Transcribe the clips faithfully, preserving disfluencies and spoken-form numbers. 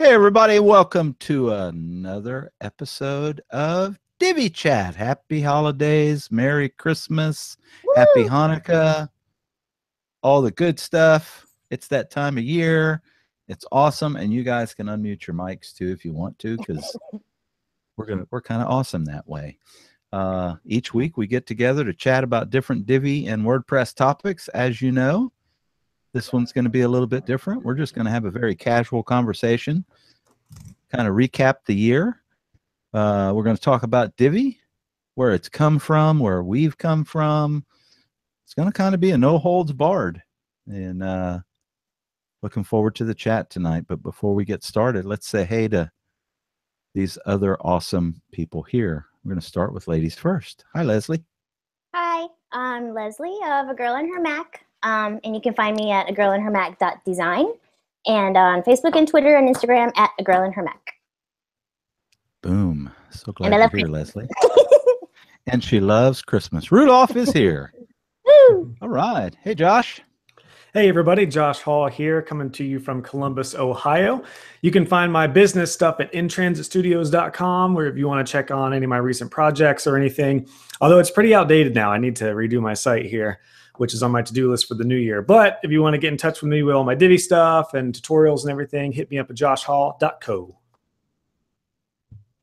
Hey everybody, welcome to another episode of Divi Chat. Happy holidays, Merry Christmas, Woo! Happy Hanukkah, all the good stuff. It's that time of year. It's awesome, and you guys can unmute your mics too if you want to, because we're gonna we're kind of awesome that way. Uh, each week we get together to chat about different Divi and WordPress topics, as you know. This one's going to be a little bit different. We're just going to have a very casual conversation, kind of recap the year. Uh, we're going to talk about Divi, where it's come from, where we've come from. It's going to kind of be a no-holds-barred, and uh, looking forward to the chat tonight. But before we get started, let's say hey to these other awesome people here. We're going to start with ladies first. Hi, Leslie. Hi, I'm Leslie of A Girl in Her Mac. Um, and you can find me at a girl in her mac dot design and on Facebook and Twitter and Instagram at a girl in her mac. Boom. So glad you're here, Leslie. And she loves Christmas. Rudolph is here. Woo! All right. Hey, Josh. Hey, everybody. Josh Hall here, coming to you from Columbus, Ohio. You can find my business stuff at in transit studios dot com, where if you want to check on any of my recent projects or anything, although it's pretty outdated now. I need to redo my site here, which is on my to-do list for the new year. But if you want to get in touch with me with all my Divi stuff and tutorials and everything, hit me up at josh hall dot co.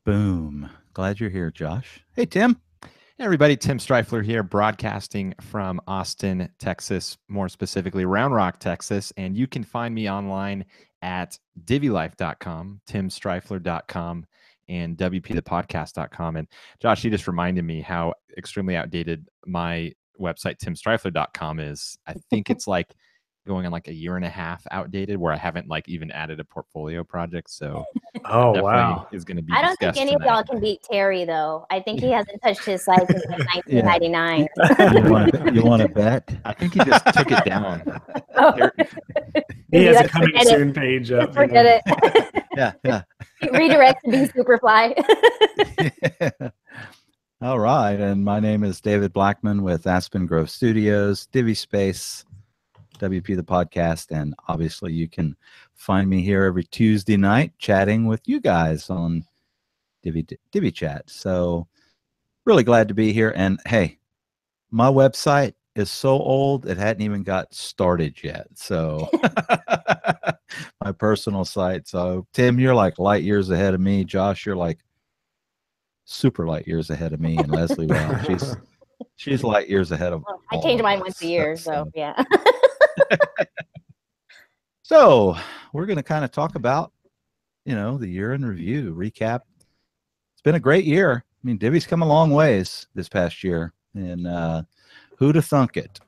Boom. Glad you're here, Josh. Hey, Tim. Hey, everybody. Tim Streifler here, broadcasting from Austin, Texas, more specifically Round Rock, Texas. And you can find me online at divi life dot com, tim streifler dot com, and w p the podcast dot com. And Josh, you just reminded me how extremely outdated my website tim streifler dot com is. I think it's like going on like a year and a half outdated, where I haven't like even added a portfolio project. So oh wow, is going to be. I don't think any tonight. of y'all can beat Terry though. I think he hasn't touched his site since like nineteen ninety-nine. Yeah. You want to bet? I think he just took it down. Oh. He has a coming soon page up. Forget it. Yeah, yeah. It redirects to be Superfly. Yeah. All right, and my name is David Blackman with Aspen Grove Studios, Divi Space, W P the Podcast, and obviously you can find me here every Tuesday night chatting with you guys on Divi, Divi Chat. So really glad to be here, and hey, my website is so old it hadn't even got started yet, so my personal site. So Tim, you're like light years ahead of me. Josh, you're like super light years ahead of me, and Leslie, well, she's she's light years ahead of. Well, I change mine once a year, so, so yeah. So we're going to kind of talk about, you know, the year in review, recap. It's been a great year. I mean, Divi's come a long ways this past year, and uh, who'd have thunk it?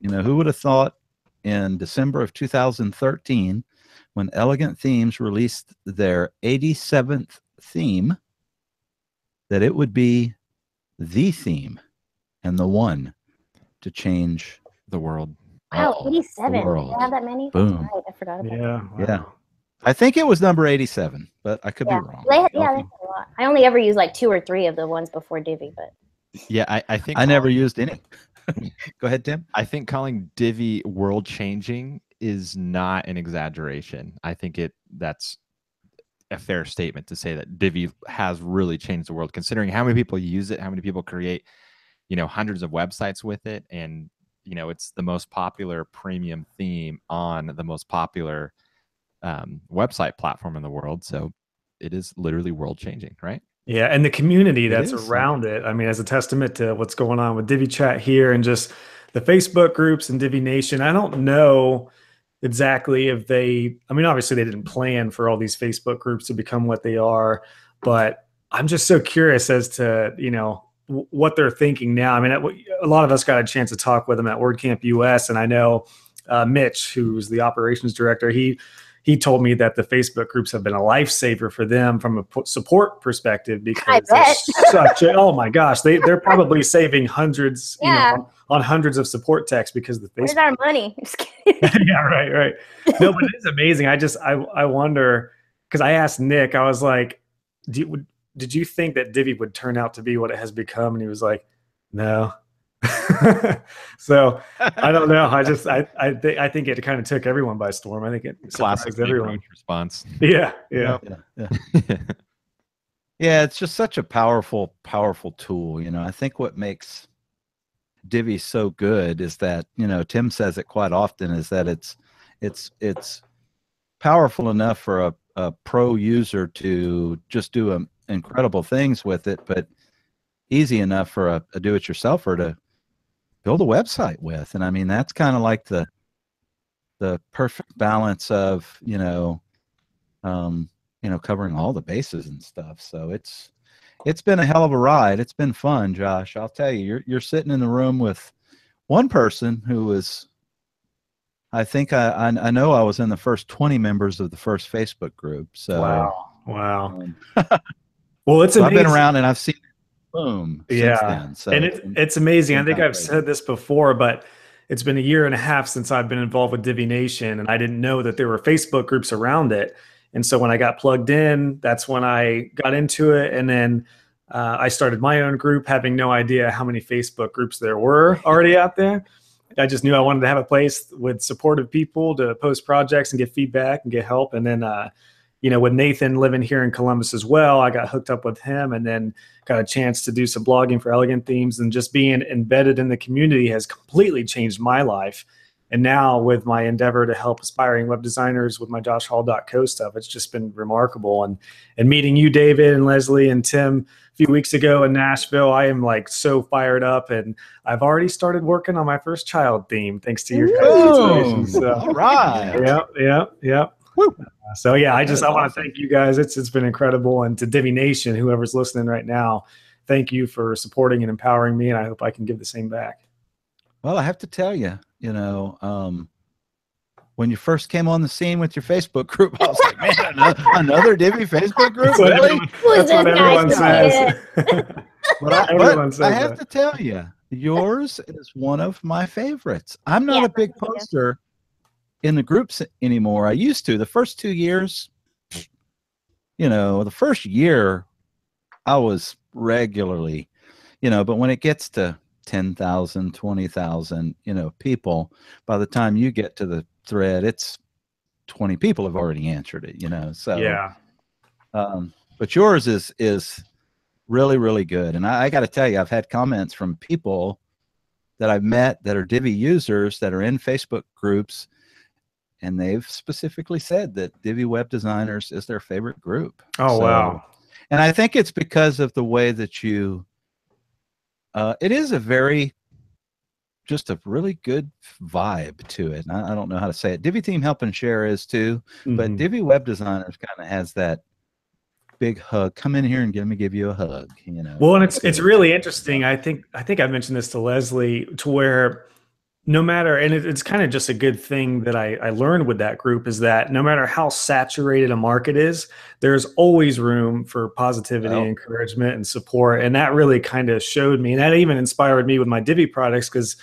You know, who would have thought in December of two thousand thirteen, when Elegant Themes released their eighty-seventh theme, that it would be the theme and the one to change the world. Wow, eighty-seven. World. Did you have that many? Boom. Right, I forgot about yeah, that. Wow. Yeah. I think it was number eighty-seven, but I could yeah. be wrong. Yeah, that's a lot. I only ever used like two or three of the ones before Divi, but. Yeah, I, I think. I never used any. Go ahead, Tim. I think calling Divi world changing is not an exaggeration. I think it that's a fair statement to say that Divi has really changed the world, considering how many people use it, how many people create, you know, hundreds of websites with it. And, you know, it's the most popular premium theme on the most popular um, website platform in the world. So it is literally world changing, right? Yeah. And the community that's around it, I mean, as a testament to what's going on with Divi Chat here and just the Facebook groups and Divi Nation. I don't know exactly if they, I mean, obviously they didn't plan for all these Facebook groups to become what they are, but I'm just so curious as to, you know, what they're thinking now. I mean, a lot of us got a chance to talk with them at WordCamp U S, and I know uh, Mitch, who's the operations director, he he told me that the Facebook groups have been a lifesaver for them from a support perspective, because such a, oh my gosh, they they're probably saving hundreds, yeah. you know, on hundreds of support texts because the Facebook. Where's our money? Just kidding. Yeah, right, right. No, but it's amazing. I just I I wonder, because I asked Nick, I was like, do you, did you think that Divi would turn out to be what it has become? And he was like, no. So I don't know. I just I I, th I think it kind of took everyone by storm. I think it surprised everyone. Response. Yeah, yeah, yeah. Yeah. Yeah, it's just such a powerful, powerful tool. You know, I think what makes Divi so good is that, you know, Tim says it quite often, is that it's it's it's powerful enough for a, a pro user to just do um, incredible things with it, but easy enough for a, a do-it-yourselfer to build a website with. And I mean, that's kind of like the the perfect balance of, you know, um, you know, covering all the bases and stuff. So it's it's been a hell of a ride. It's been fun, Josh. I'll tell you, you're you're sitting in the room with one person who was, I think I I, I know I was in the first twenty members of the first Facebook group. So wow, wow. Um, well, it's so I've been around and I've seen. Boom. Yeah. Then, so and it, it's amazing. I think I've said this before, but it's been a year and a half since I've been involved with Divi Nation, and I didn't know that there were Facebook groups around it. And so when I got plugged in, that's when I got into it. And then uh, I started my own group, having no idea how many Facebook groups there were already out there. I just knew I wanted to have a place with supportive people to post projects and get feedback and get help. And then, uh, you know, with Nathan living here in Columbus as well, I got hooked up with him and then got a chance to do some blogging for Elegant Themes, and just being embedded in the community has completely changed my life. And now with my endeavor to help aspiring web designers with my josh hall dot co stuff, it's just been remarkable. And and meeting you, David, and Leslie and Tim a few weeks ago in Nashville, I am like so fired up, and I've already started working on my first child theme thanks to your guys' so, all right. Yeah, yeah, yeah. Woo. So yeah, I just I want to thank you guys. It's it's been incredible, and to Divi Nation, whoever's listening right now, thank you for supporting and empowering me, and I hope I can give the same back. Well, I have to tell you, you know, um, when you first came on the scene with your Facebook group, I was like, man, another, another Divi Facebook group. That's what really? everyone, that's what everyone says. But I, everyone but says I have that. to tell you, yours is one of my favorites. I'm not yeah, a big poster. in the groups anymore. I used to. The first two years, you know, the first year I was regularly, you know, but when it gets to ten thousand, twenty thousand, you know, people, by the time you get to the thread, it's twenty people have already answered it, you know, so. Yeah. Um, but yours is, is really, really good. And I, I got to tell you, I've had comments from people that I've met that are Divi users that are in Facebook groups, and they've specifically said that Divi Web Designers is their favorite group. Oh, so, wow. And I think it's because of the way that you, uh, it is a very, just a really good vibe to it. And I, I don't know how to say it. Divi Team Help and Share is too, mm-hmm. but Divi Web Designers kind of has that big hug. Come in here and let me give you a hug. You know. Well, and it's, it's really interesting. I think, I think I mentioned this to Leslie, to where, no matter, and it, it's kind of just a good thing that I, I learned with that group, is that no matter how saturated a market is, there's always room for positivity, oh. encouragement, and support. And that really kind of showed me, and that even inspired me with my Divi products, because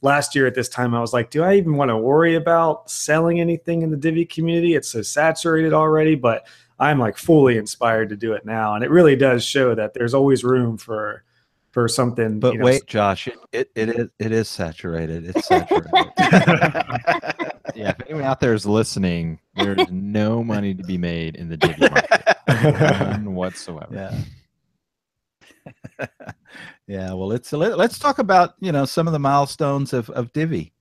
last year at this time, I was like, do I even want to worry about selling anything in the Divi community? It's so saturated already, but I'm like fully inspired to do it now. And it really does show that there's always room for for something. But you know, wait, Josh, it, it, it, it is saturated. It's saturated. Yeah, if anyone out there is listening, there's no money to be made in the Divi market. None whatsoever. Yeah. Yeah, well, it's, let, let's talk about, you know, some of the milestones of, of Divi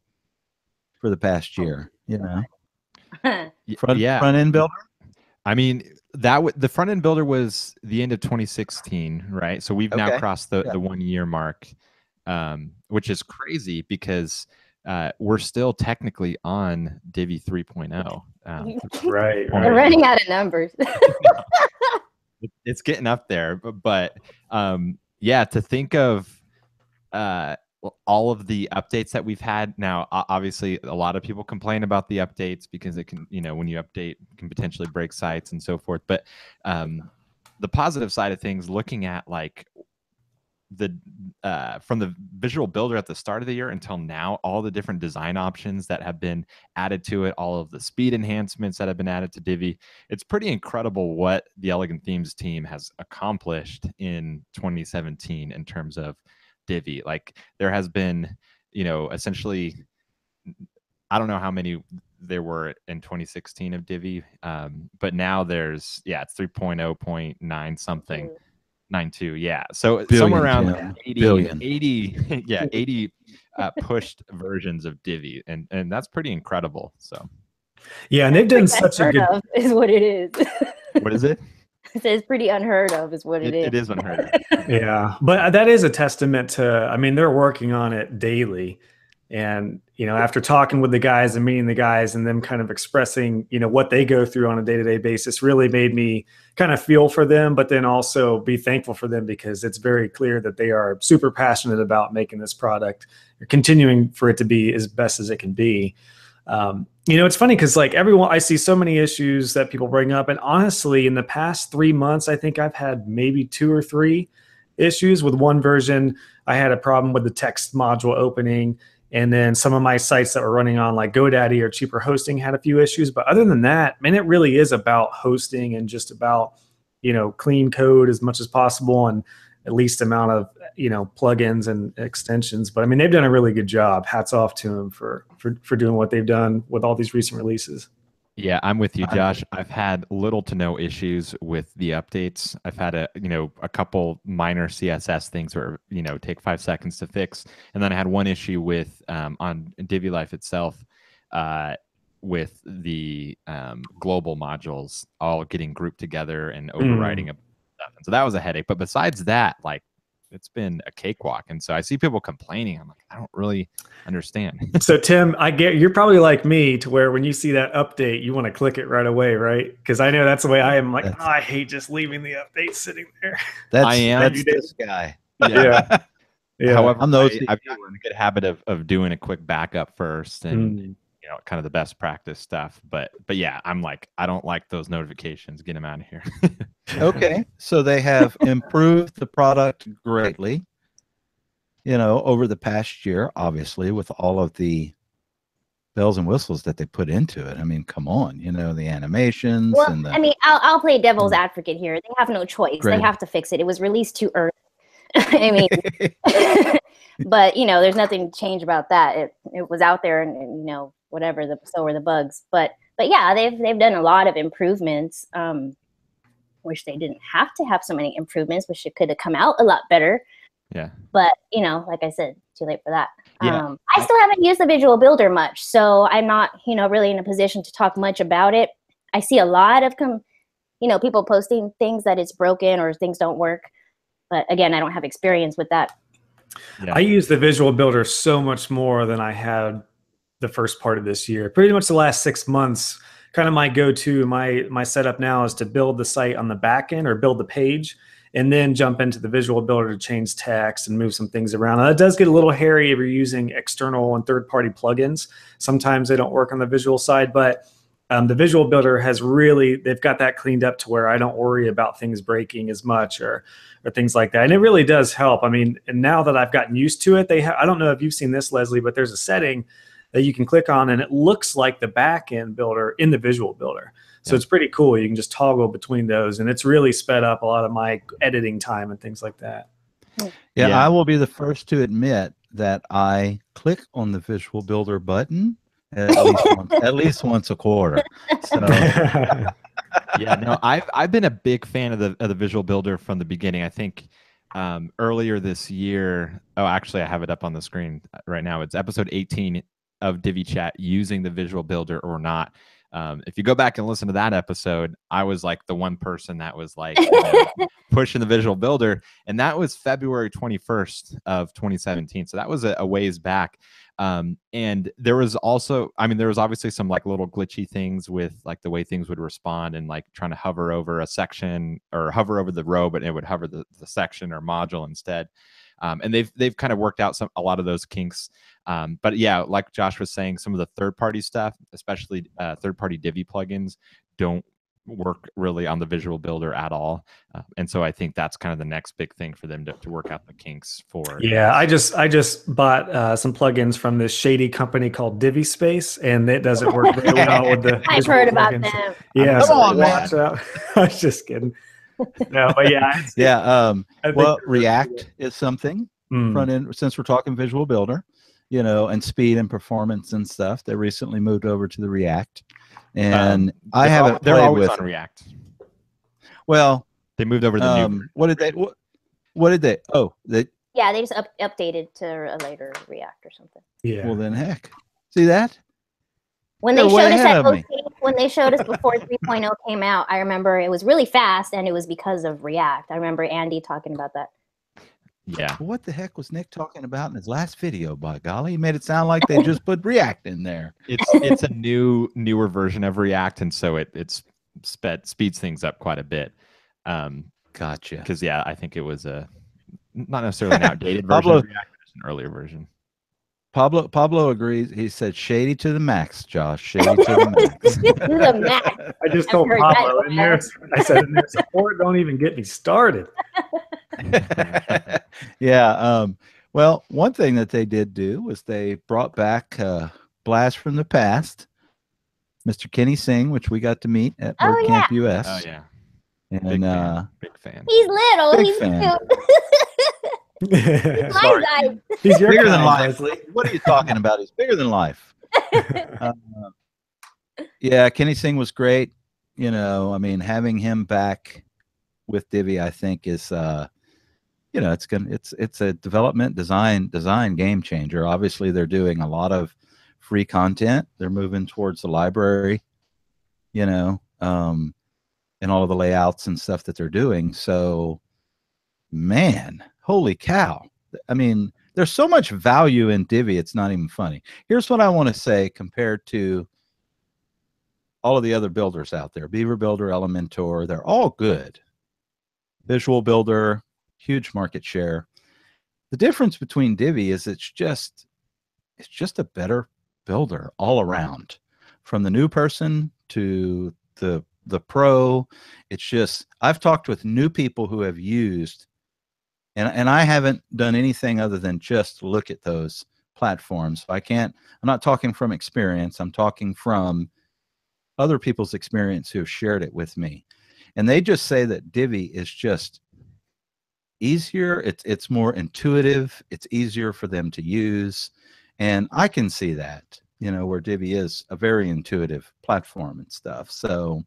for the past year, you know. Front, yeah. front end builder? I mean, that the front end builder was the end of twenty sixteen, right? So we've okay. now crossed the, yeah. the one year mark, um, which is crazy because uh, we're still technically on Divi three point oh. Um, right, right. We're running out of numbers. It's getting up there, but, but um, yeah, to think of uh, all of the updates that we've had now, obviously a lot of people complain about the updates because it can, you know, when you update, it can potentially break sites and so forth. But um, the positive side of things, looking at like the, uh, from the visual builder at the start of the year until now, all the different design options that have been added to it, all of the speed enhancements that have been added to Divi, it's pretty incredible what the Elegant Themes team has accomplished in twenty seventeen in terms of Divi. Like there has been, you know, essentially, I don't know how many there were in twenty sixteen of Divi, um, but now there's, yeah, it's three point oh point nine something, mm. nine two, yeah. So billion, somewhere around yeah. eighty, eighty, yeah, eighty uh, pushed versions of Divi, and and that's pretty incredible. So yeah, and they've done such a good. Of is what it is. What is it? It says pretty unheard of is what it, it is. It is unheard of. Yeah, but that is a testament to. I mean, they're working on it daily. And, you know, after talking with the guys and meeting the guys and them kind of expressing, you know, what they go through on a day-to-day basis really made me kind of feel for them, but then also be thankful for them because it's very clear that they are super passionate about making this product, or continuing for it to be as best as it can be. Um, you know, it's funny because like everyone, I see so many issues that people bring up. And honestly, in the past three months, I think I've had maybe two or three issues with one version. I had a problem with the text module opening. And then some of my sites that were running on like GoDaddy or cheaper hosting had a few issues. But other than that, man, it really is about hosting and just about, you know, clean code as much as possible and at least amount of, you know, plugins and extensions. But I mean, they've done a really good job. Hats off to them for, for, for doing what they've done with all these recent releases. Yeah, I'm with you, Josh. I've had little to no issues with the updates. I've had a, you know, a couple minor C S S things where, you know, take five seconds to fix. And then I had one issue with um, on Divi Life itself uh, with the um, global modules all getting grouped together and overriding mm. stuff. And so that was a headache. But besides that, like, it's been a cakewalk. And so I see people complaining. I'm like, I don't really understand. So Tim, I get, you're probably like me to where when you see that update, you want to click it right away. Right. Cause I know that's the way I am. Like, oh, I hate just leaving the update sitting there. That's, I am that's this guy. Yeah. Yeah. Yeah. However, I'm the I, I've got a good habit of, of doing a quick backup first and, mm. you know, kind of the best practice stuff. But, but yeah, I'm like, I don't like those notifications. Get them out of here. Okay, so they have improved the product greatly, you know, over the past year, obviously, with all of the bells and whistles that they put into it. I mean, come on, you know, the animations. Well, and the, I mean, I'll, I'll play devil's advocate here. They have no choice. Great. They have to fix it. It was released too early. I mean, but, you know, there's nothing to change about that. It, it was out there and, and, you know, whatever, the, so were the bugs. But, but yeah, they've, they've done a lot of improvements. Um, Wish they didn't have to have so many improvements. Wish it could have come out a lot better. Yeah. But you know, like I said, too late for that. Yeah. Um, I still haven't used the Visual Builder much, so I'm not, you know, really in a position to talk much about it. I see a lot of, com you know, people posting things that it's broken or things don't work. But again, I don't have experience with that. Yeah. I use the Visual Builder so much more than I had the first part of this year. Pretty much the last six months. Kind of my go-to, my my setup now is to build the site on the back end or build the page and then jump into the Visual Builder to change text and move some things around. Now, it does get a little hairy if you're using external and third-party plugins. Sometimes they don't work on the visual side, but um, the Visual Builder has really, they've got that cleaned up to where I don't worry about things breaking as much or, or things like that. And it really does help. I mean, and now that I've gotten used to it, they ha I don't know if you've seen this, Leslie, but there's a setting that you can click on and it looks like the back-end builder in the Visual Builder. So yeah. It's pretty cool. You can just toggle between those and it's really sped up a lot of my editing time and things like that. Yeah, yeah. I will be the first to admit that I click on the Visual Builder button at least, once, at least once a quarter. So. Yeah, no, I've, I've been a big fan of the, of the Visual Builder from the beginning. I think um, earlier this year, oh, actually I have it up on the screen right now. It's episode eighteen. Of Divi Chat using the Visual Builder or not. Um, if you go back and listen to that episode, I was like the one person that was like you know, pushing the Visual Builder. And that was February twenty-first of twenty seventeen. So that was a, a ways back. Um, and there was also, I mean, there was obviously some like little glitchy things with like the way things would respond and like trying to hover over a section or hover over the row, but it would hover the, the section or module instead. Um, and they've they've kind of worked out some a lot of those kinks, um, but yeah, like Josh was saying, some of the third party stuff, especially uh, third party Divi plugins, don't work really on the Visual Builder at all, uh, and so I think that's kind of the next big thing for them to, to work out the kinks for. Yeah, I just I just bought uh, some plugins from this shady company called Divi Space, and it doesn't work very well with the. I've heard about plugins. Them. Yeah, come so on, watch out. I was just kidding. No, but yeah, yeah. Um, well, React is something mm. front end, since we're talking Visual Builder, you know, and speed and performance and stuff. They recently moved over to the React, and um, I haven't. All, they're played always with on React. Well, they moved over to the um, new. What did they? What, what did they? Oh, they. Yeah, they just up, updated to a later React or something. Yeah. Well, then heck, see that. When they, showed us at O C, when they showed us before three point oh came out, I remember it was really fast, and it was because of React. I remember Andy talking about that. Yeah. What the heck was Nick talking about in his last video? By golly, he made it sound like they just put React in there. It's it's a new newer version of React, and so it it's sped speeds things up quite a bit. Um, gotcha. Because yeah, I think it was a not necessarily an outdated version Pablo, of React, but it's an earlier version. Pablo Pablo agrees. He said, "Shady to the max, Josh. Shady to the max." To the max. I just I've told Pablo in there. I said, in there, "Support don't even get me started." Yeah. Um, well, one thing that they did do was they brought back uh, Blast from the Past, Mister Kenny Singh, which we got to meet at oh, WordCamp yeah. U S. Oh yeah. And big, uh, fan. big fan. He's little. Big he's fan. Cute. He's, he's bigger than life. What are you talking about? He's bigger than life. uh, yeah, Kenny Singh was great. You know, I mean, having him back with Divi, I think, is uh, you know, it's gonna, it's it's a development design design game changer. Obviously, they're doing a lot of free content. They're moving towards the library, you know, um, and all of the layouts and stuff that they're doing. So, man. Holy cow. I mean, there's so much value in Divi, it's not even funny. Here's what I want to say compared to all of the other builders out there. Beaver Builder, Elementor, they're all good. Visual Builder, huge market share. The difference between Divi is it's just it's just a better builder all around. From the new person to the the pro, it's just I've talked with new people who have used And, and I haven't done anything other than just look at those platforms. I can't, I'm not talking from experience. I'm talking from other people's experience who have shared it with me. And they just say that Divi is just easier. It's, it's more intuitive. It's easier for them to use. And I can see that, you know, where Divi is a very intuitive platform and stuff. So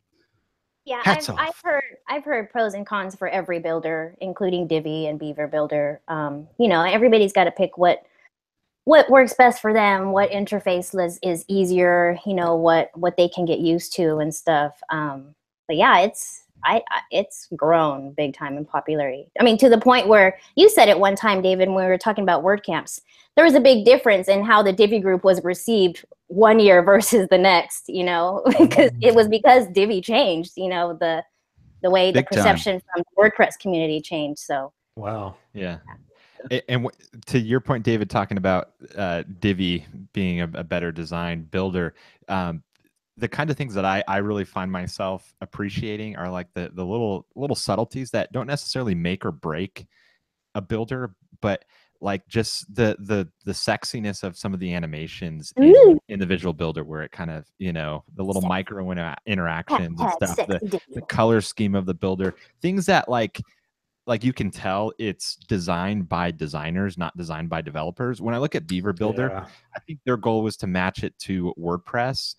yeah, I've, I've heard I've heard pros and cons for every builder, including Divi and Beaver Builder. Um, you know, everybody's got to pick what what works best for them, what interface is, is easier, you know, what what they can get used to and stuff. Um, but yeah, it's I, I it's grown big time in popularity. I mean, to the point where you said it one time, David, when we were talking about WordCamps, there was a big difference in how the Divi group was received one year versus the next, you know, because it was because Divi changed, you know, the the way Big the perception time. From the WordPress community changed. So wow, yeah. yeah. And to your point, David, talking about uh, Divi being a, a better design builder, um, the kind of things that I I really find myself appreciating are like the the little little subtleties that don't necessarily make or break a builder, but like just the the the sexiness of some of the animations in, in the Visual Builder, where it kind of, you know, the little micro inter interactions and stuff, the, the color scheme of the builder, things that like like you can tell it's designed by designers, not designed by developers. When I look at Beaver Builder, yeah. I think their goal was to match it to WordPress,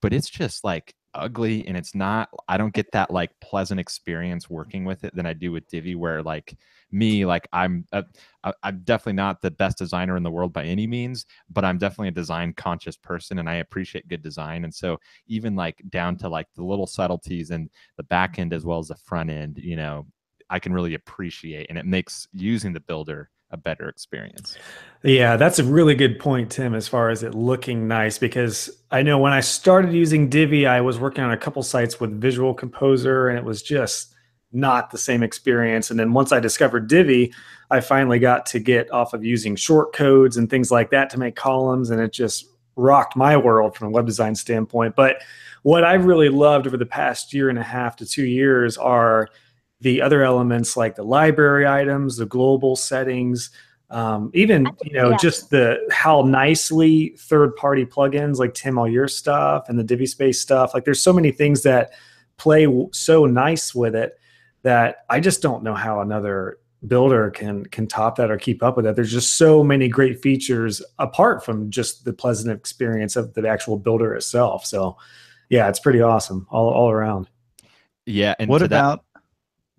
but it's just like ugly, and it's not, I don't get that like pleasant experience working with it than I do with Divi, where like me, like I'm a, I'm definitely not the best designer in the world by any means, but I'm definitely a design conscious person, and I appreciate good design. And so even like down to like the little subtleties and the back end as well as the front end, you know, I can really appreciate, and it makes using the builder a better experience. Yeah, that's a really good point, Tim, as far as it looking nice, because I know when I started using Divi, I was working on a couple sites with Visual Composer, and it was just not the same experience. And then once I discovered Divi, I finally got to get off of using short codes and things like that to make columns, and it just rocked my world from a web design standpoint. But what I've really loved over the past year and a half to two years are the other elements like the library items, the global settings, um, even you know yeah. just the how nicely third-party plugins like Tim, all your stuff and the Divi Space stuff. Like there's so many things that play so nice with it that I just don't know how another builder can can top that or keep up with that. There's just so many great features apart from just the pleasant experience of the actual builder itself. So yeah, it's pretty awesome all, all around. Yeah. And what about, that,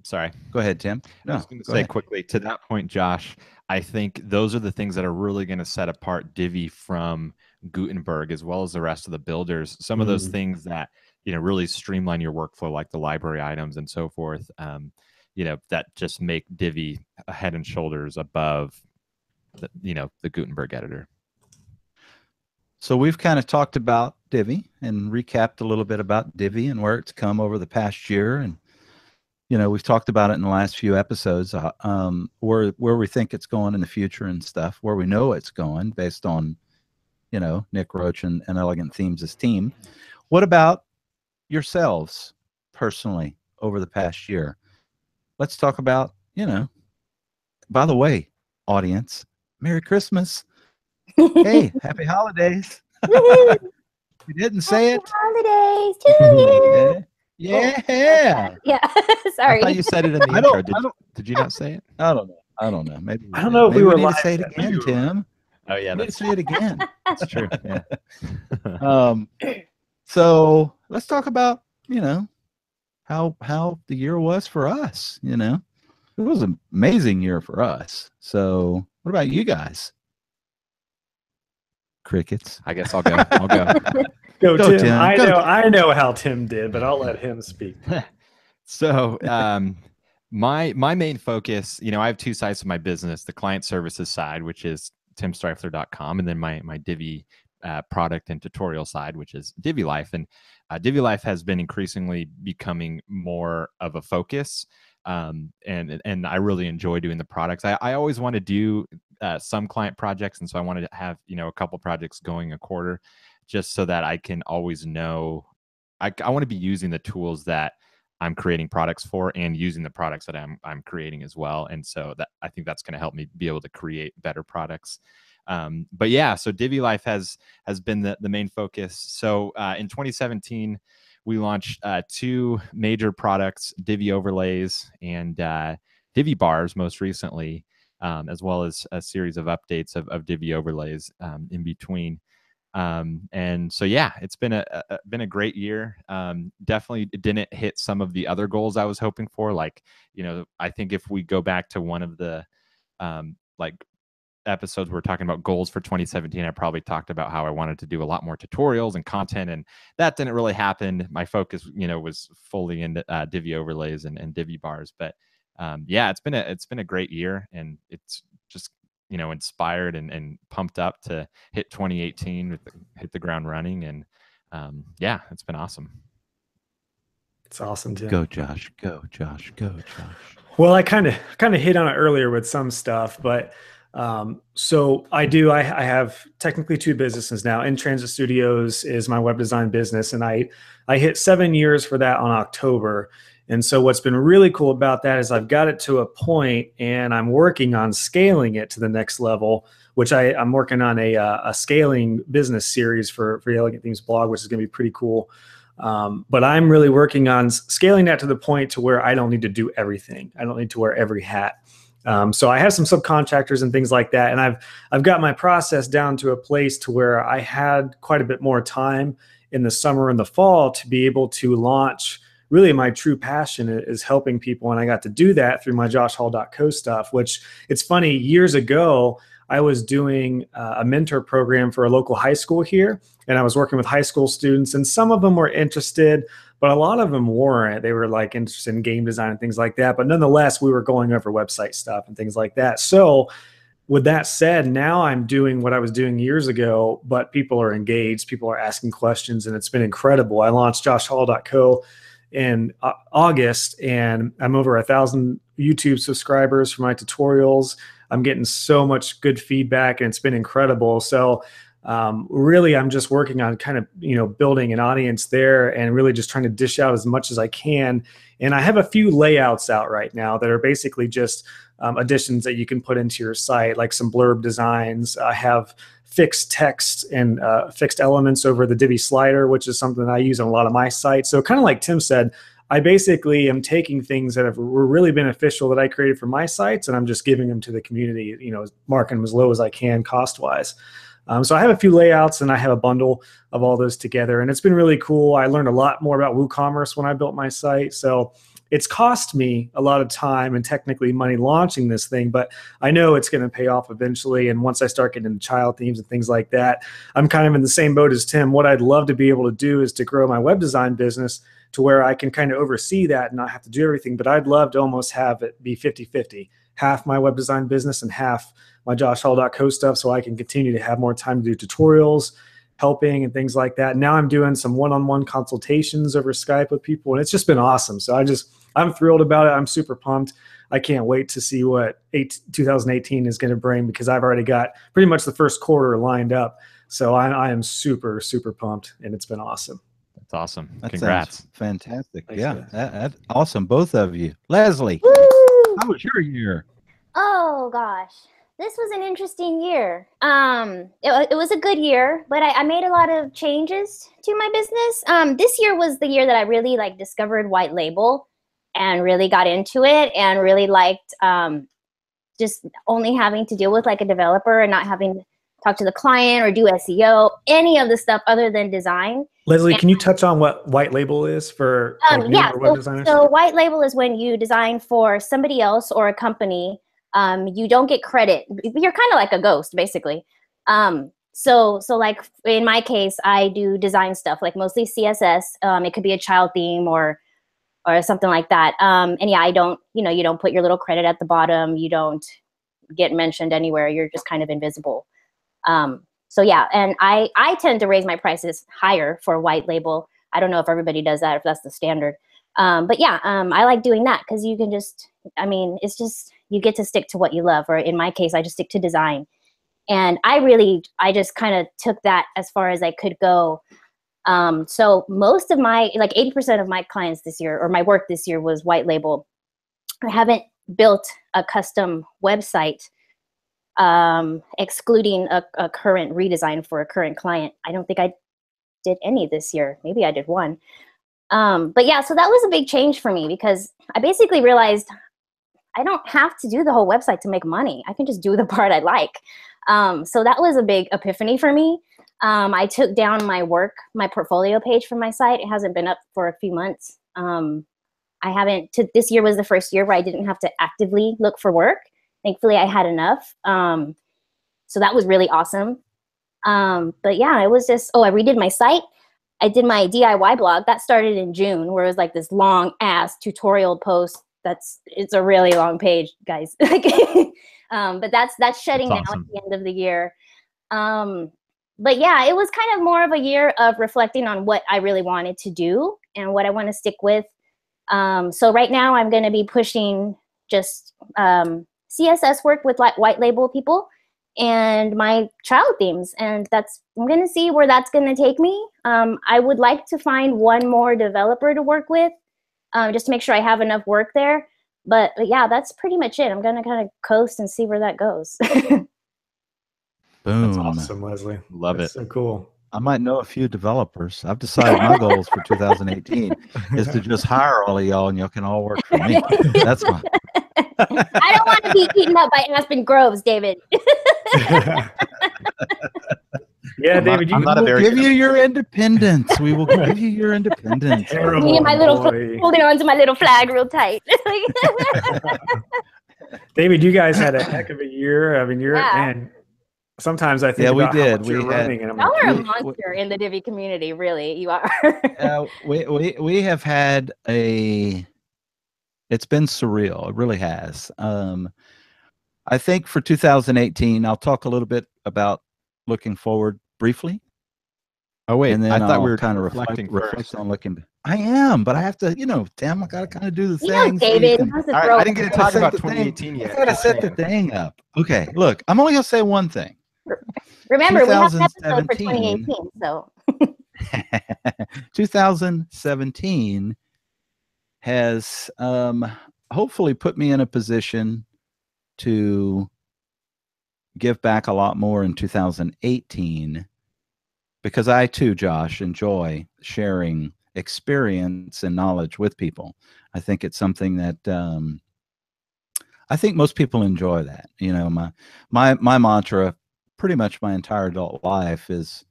sorry, go ahead, Tim. No, I was going to say ahead. quickly to that point, Josh, I think those are the things that are really going to set apart Divi from Gutenberg, as well as the rest of the builders. Some of those mm. things that, you know, really streamline your workflow, like the library items and so forth. Um, you know, that just make Divi a head and shoulders above the, you know, the Gutenberg editor. So we've kind of talked about Divi and recapped a little bit about Divi and where it's come over the past year. And, you know, we've talked about it in the last few episodes, uh, um, where, where we think it's going in the future and stuff, where we know it's going based on, you know, Nick Roach and, and Elegant Themes' team. What about yourselves personally over the past year? Let's talk about, you know, by the way, audience, Merry Christmas. Hey, happy holidays. You didn't say happy it. Holidays to you. Yeah. Yeah. yeah. Sorry. I thought you said it in the I intro. Did, did you not say it? I don't know. I don't know. Maybe. I don't know if we were live. Say it again, Tim. Oh, yeah. Let's say it again. That's true. Yeah. um, so let's talk about, you know, how how the year was for us. You know, it was an amazing year for us. So what about you guys? Crickets. I guess I'll go. I'll go. go, go Tim. Tim. I go know. Tim. I know how Tim did, but I'll let him speak. So um, my my main focus, you know, I have two sides of my business: the client services side, which is tim strifler dot com, and then my my Divi Uh, product and tutorial side, which is Divi Life. And uh, Divi Life has been increasingly becoming more of a focus. Um, and and I really enjoy doing the products. I, I always want to do uh, some client projects. And so I wanted to have, you know, a couple projects going a quarter, just so that I can always know, I, I want to be using the tools that I'm creating products for and using the products that I'm, I'm creating as well. And so that I think that's going to help me be able to create better products. Um, but yeah, so Divi Life has has been the, the main focus. So uh, in twenty seventeen, we launched uh, two major products, Divi Overlays and uh, Divi Bars most recently, um, as well as a series of updates of, of Divi Overlays um, in between. Um, and so, yeah, it's been a, a been a great year. Um, definitely didn't hit some of the other goals I was hoping for. Like, you know, I think if we go back to one of the um, like episodes we're talking about goals for twenty seventeen, I probably talked about how I wanted to do a lot more tutorials and content, and that didn't really happen. My focus, you know, was fully in uh, Divi Overlays and, and Divi Bars. But um, yeah, it's been a it's been a great year, and it's just, you know, inspired and, and pumped up to hit twenty eighteen with the, hit the ground running. And um, yeah, it's been awesome. It's awesome, Tim. Go, Josh. Go, Josh. Go, Josh. Well, I kind of kind of hit on it earlier with some stuff, but. Um, so I do, I, I have technically two businesses now. In Transit Studios is my web design business, and I, I hit seven years for that on October. And so what's been really cool about that is I've got it to a point, and I'm working on scaling it to the next level, which I, I'm working on a, uh, a scaling business series for, for the Elegant Themes blog, which is going to be pretty cool. Um, but I'm really working on scaling that to the point to where I don't need to do everything. I don't need to wear every hat. Um, so I have some subcontractors and things like that, and I've I've got my process down to a place to where I had quite a bit more time in the summer and the fall to be able to launch. Really, my true passion is helping people, and I got to do that through my josh hall dot co stuff. Which, it's funny, years ago I was doing uh, a mentor program for a local high school here, and I was working with high school students, and some of them were interested. But a lot of them weren't. They were like interested in game design and things like that. But nonetheless, we were going over website stuff and things like that. So with that said, now I'm doing what I was doing years ago, but people are engaged. People are asking questions, and it's been incredible. I launched josh hall dot co in uh, August, and I'm over a thousand YouTube subscribers for my tutorials. I'm getting so much good feedback, and it's been incredible. So Um, really, I'm just working on kind of, you know, building an audience there and really just trying to dish out as much as I can. And I have a few layouts out right now that are basically just um, additions that you can put into your site, like some blurb designs. I have fixed text and uh, fixed elements over the Divi slider, which is something that I use on a lot of my sites. So kind of like Tim said, I basically am taking things that have were really beneficial that I created for my sites, and I'm just giving them to the community, you know, marking them as low as I can cost-wise. Um, so I have a few layouts, and I have a bundle of all those together, and it's been really cool. I learned a lot more about WooCommerce when I built my site, so it's cost me a lot of time and technically money launching this thing, but I know it's going to pay off eventually, and once I start getting into child themes and things like that, I'm kind of in the same boat as Tim. What I'd love to be able to do is to grow my web design business to where I can kind of oversee that and not have to do everything, but I'd love to almost have it be fifty fifty. Half my web design business and half my josh hall dot co stuff, so I can continue to have more time to do tutorials, helping, and things like that. Now I'm doing some one-on-one consultations over Skype with people, and it's just been awesome. So I just, I'm thrilled about it. I'm super pumped. I can't wait to see what eight, twenty eighteen is going to bring, because I've already got pretty much the first quarter lined up. So I, I am super, super pumped, and it's been awesome. That's awesome. That Congrats. Fantastic. Thanks, yeah, that, that's awesome. Both of you. Leslie. Woo! How was your year? Oh, gosh. This was an interesting year. Um, it, it was a good year, but I, I made a lot of changes to my business. Um, this year was the year that I really like discovered white label and really got into it, and really liked um, just only having to deal with like a developer and not having to talk to the client or do S E O, any of the stuff other than design. Leslie, and can you touch on what white label is for um, like, yeah, so, web designers? So white label is when you design for somebody else or a company. Um, you don't get credit. You're kind of like a ghost, basically. Um, so, so like in my case, I do design stuff, like mostly C S S. Um, it could be a child theme or or something like that. Um, and yeah, I don't, you know, you don't put your little credit at the bottom. You don't get mentioned anywhere. You're just kind of invisible. Um, so yeah, and I, I tend to raise my prices higher for white label. I don't know if everybody does that, if that's the standard. Um, but yeah, um, I like doing that because you can just, I mean, it's just, you get to stick to what you love, or in my case, I just stick to design. And I really, I just kind of took that as far as I could go. Um, so most of my, like eighty percent of my clients this year, or my work this year, was white label. I haven't built a custom website, um, excluding a, a current redesign for a current client. I don't think I did any this year. Maybe I did one. Um, but yeah, so that was a big change for me, because I basically realized I don't have to do the whole website to make money. I can just do the part I like. Um, so that was a big epiphany for me. Um, I took down my work, my portfolio page from my site. It hasn't been up for a few months. Um, I haven't, t this year was the first year where I didn't have to actively look for work. Thankfully, I had enough. Um, so that was really awesome. Um, but yeah, it was just, oh, I redid my site. I did my D I Y blog. That started in June, where it was like this long ass tutorial post. That's, it's a really long page, guys. um, but that's, that's shedding down at the end of the year. Um, but yeah, it was kind of more of a year of reflecting on what I really wanted to do and what I want to stick with. Um, so right now I'm going to be pushing just um, C S S work with like white label people and my child themes. And that's, I'm going to see where that's going to take me. Um, I would like to find one more developer to work with. Um, just to make sure I have enough work there. But, but yeah, that's pretty much it. I'm going to kind of coast and see where that goes. Boom. That's awesome, Leslie. Love that's it. So cool. I might know a few developers. I've decided my goals for two thousand eighteen is to just hire all of y'all, and y'all can all work for me. That's my. I don't want to be eaten up by Aspen Groves, David. Yeah, I'm David, not, you, we'll give you your independence. We will give you your independence. Terrible me and my little boy. Holding on to my little flag real tight. David, you guys had a heck of a year. I mean, you're yeah. and sometimes I think yeah, we about did. How much we you're had, running, and I'm y'all like, are a monster we, in the Divi community. Really, you are. uh, we we we have had a. It's been surreal. It really has. Um, I think for two thousand eighteen, I'll talk a little bit about looking forward briefly. Oh wait, and then I thought I'll we were kind of reflecting, reflect, reflect on looking. I am, but I have to, you know, damn, I gotta kind of do the thing. David, so can, I, I didn't get to talk about twenty eighteen yet. I gotta set the thing up. Okay, look, I'm only gonna say one thing. Remember, we have an episode for twenty eighteen, so. twenty seventeen has um, hopefully put me in a position to give back a lot more in two thousand eighteen, because I too, Josh, enjoy sharing experience and knowledge with people. I think it's something that um, I think most people enjoy that. You know, my my my mantra, pretty much my entire adult life, is,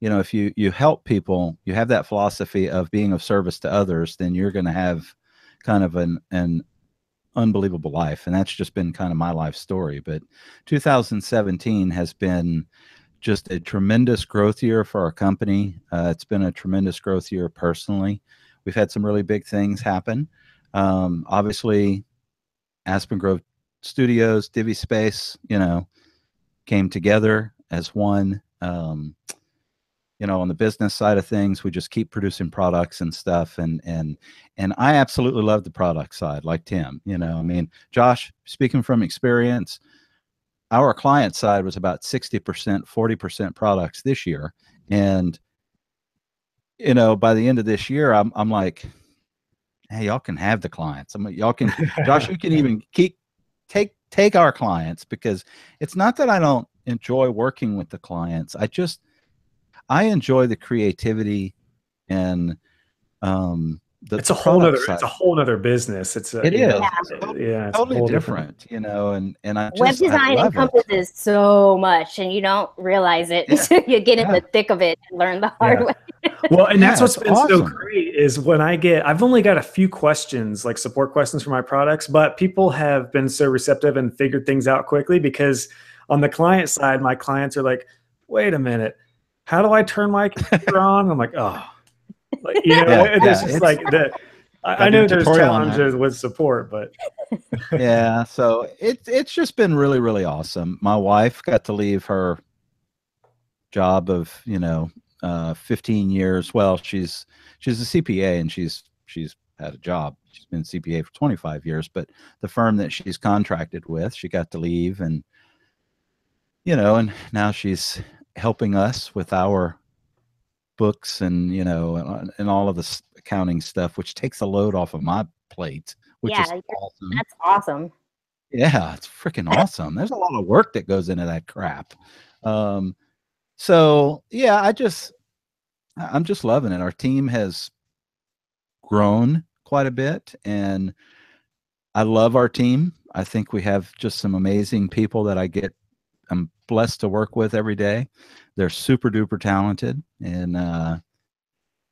you know, if you you help people, you have that philosophy of being of service to others, then you're going to have kind of an an unbelievable life. And that's just been kind of my life story. But two thousand seventeen has been just a tremendous growth year for our company. Uh, it's been a tremendous growth year personally. We've had some really big things happen. Um, obviously, Aspen Grove Studios, Divi Space, you know, came together as one. Um, you know, on the business side of things, we just keep producing products and stuff. And, and, and I absolutely love the product side, like Tim, you know, I mean, Josh, speaking from experience, our client side was about sixty percent, forty percent products this year. And, you know, by the end of this year, I'm, I'm like, hey, y'all can have the clients. I'm like, y'all can, Josh, you can even keep, take, take our clients, because it's not that I don't enjoy working with the clients. I just, I enjoy the creativity and um, the it's a whole other side. It's a whole other business. It's a, it is know, totally, yeah, it's totally different, different, you know. And and I just, web design I encompasses it. so much, and you don't realize it yeah. until you get yeah. in the thick of it and learn the hard yeah. way. Well, and that's yeah, what's been awesome. so great is when I get, I've only got a few questions, like support questions for my products, but people have been so receptive and figured things out quickly, because on the client side, my clients are like, wait a minute, how do I turn my computer on? I'm like, oh, like, you know, yeah, it's yeah, just it's, like the. I, I know there's challenges with support, but yeah. So it's it's just been really really awesome. My wife got to leave her job of you know uh, fifteen years. Well, she's she's a C P A and she's she's had a job. She's been C P A for twenty-five years, but the firm that she's contracted with, she got to leave, and you know, and now she's helping us with our books and, you know, and, and all of this accounting stuff, which takes a load off of my plate, which yeah, is awesome. That's awesome. Yeah, it's freaking awesome. There's a lot of work that goes into that crap. Um, so yeah, I just, I'm just loving it. Our team has grown quite a bit, and I love our team. I think we have just some amazing people that I get, I'm blessed to work with every day. They're super duper talented, and uh,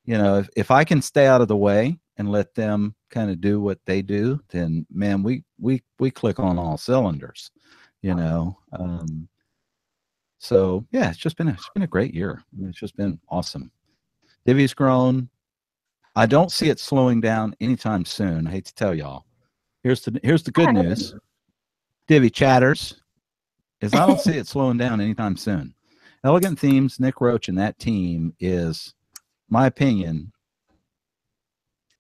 you know, if, if I can stay out of the way and let them kind of do what they do, then man, we we we click on all cylinders, you know. Um, so yeah, it's just been a, it's been a great year. I mean, it's just been awesome. Divi's grown. I don't see it slowing down anytime soon. I hate to tell y'all. Here's the here's the good news. Divi chatters. Is I don't see it slowing down anytime soon. Elegant Themes, Nick Roach, and that team is, my opinion,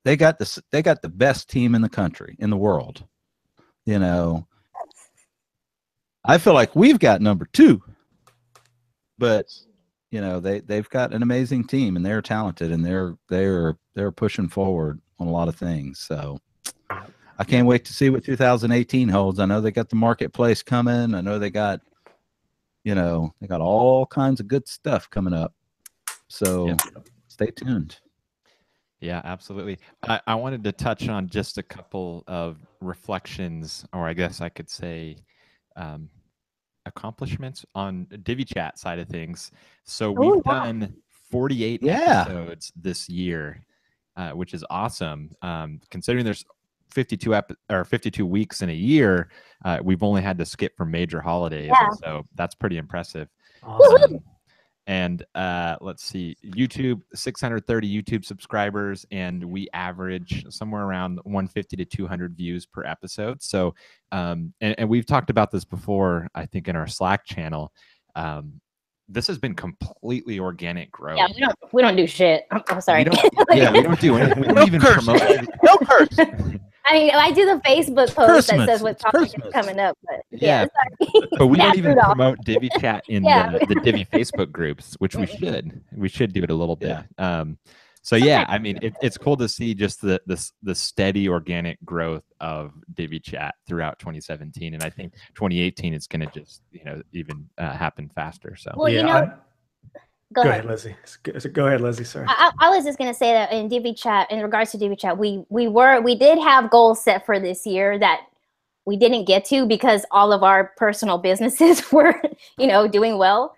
they got the they got the best team in the country, in the world. You know, I feel like we've got number two, but you know they they've got an amazing team, and they're talented, and they're they're they're pushing forward on a lot of things. So I can't wait to see what two thousand eighteen holds. I know they got the marketplace coming. I know they got, you know, they got all kinds of good stuff coming up. So yeah. Stay tuned. Yeah, absolutely. I, I wanted to touch on just a couple of reflections, or I guess I could say um, accomplishments on Divi Chat side of things. So we've oh, wow. done forty-eight yeah. episodes this year, uh, which is awesome. Um, considering there's fifty-two ep or fifty-two weeks in a year, uh, we've only had to skip for major holidays, yeah. so that's pretty impressive. Awesome. Um, and uh, let's see, YouTube, six hundred thirty YouTube subscribers, and we average somewhere around one fifty to two hundred views per episode. So, um, and, and we've talked about this before, I think, in our Slack channel. Um, This has been completely organic growth. Yeah, we don't we don't do shit. I'm, I'm sorry. We don't, yeah, we don't do anything. We don't no even curse. promote it. No curse. I mean, I do the Facebook post Christmas. that says what topic is coming up, but yeah. yeah but we don't even promote Divi Chat in yeah. the, the Divi Facebook groups, which we should. We should do it a little bit. Yeah. Um, so yeah, I mean, it, it's cool to see just the the the steady organic growth of Divi Chat throughout twenty seventeen, and I think twenty eighteen is going to just you know even uh, happen faster. So well, yeah, you know, I, Go, go ahead, ahead, Lizzie. Go ahead, Lizzie. Sorry. I, I was just going to say that in Divi Chat, in regards to Divi Chat, we we were we did have goals set for this year that we didn't get to because all of our personal businesses were, you know, doing well.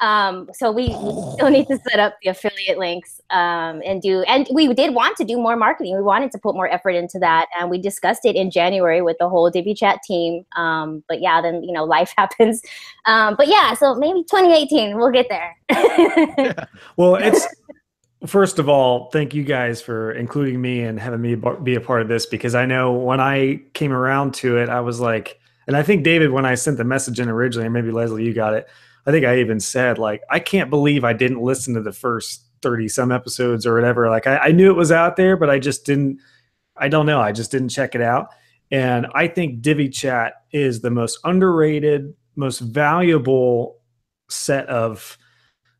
Um, so we, we still need to set up the affiliate links um, and do. And we did want to do more marketing. We wanted to put more effort into that, and we discussed it in January with the whole Divi Chat team. Um, but yeah, then you know, life happens. Um, but yeah, so maybe twenty eighteen, we'll get there. Yeah. Well, it's first of all, thank you guys for including me and having me be a part of this, because I know when I came around to it, I was like, and I think David, when I sent the message in originally, and maybe Leslie, you got it. I think I even said, like, I can't believe I didn't listen to the first thirty some episodes or whatever. Like, I, I knew it was out there, but I just didn't, I don't know. I just didn't check it out. And I think Divi Chat is the most underrated, most valuable set of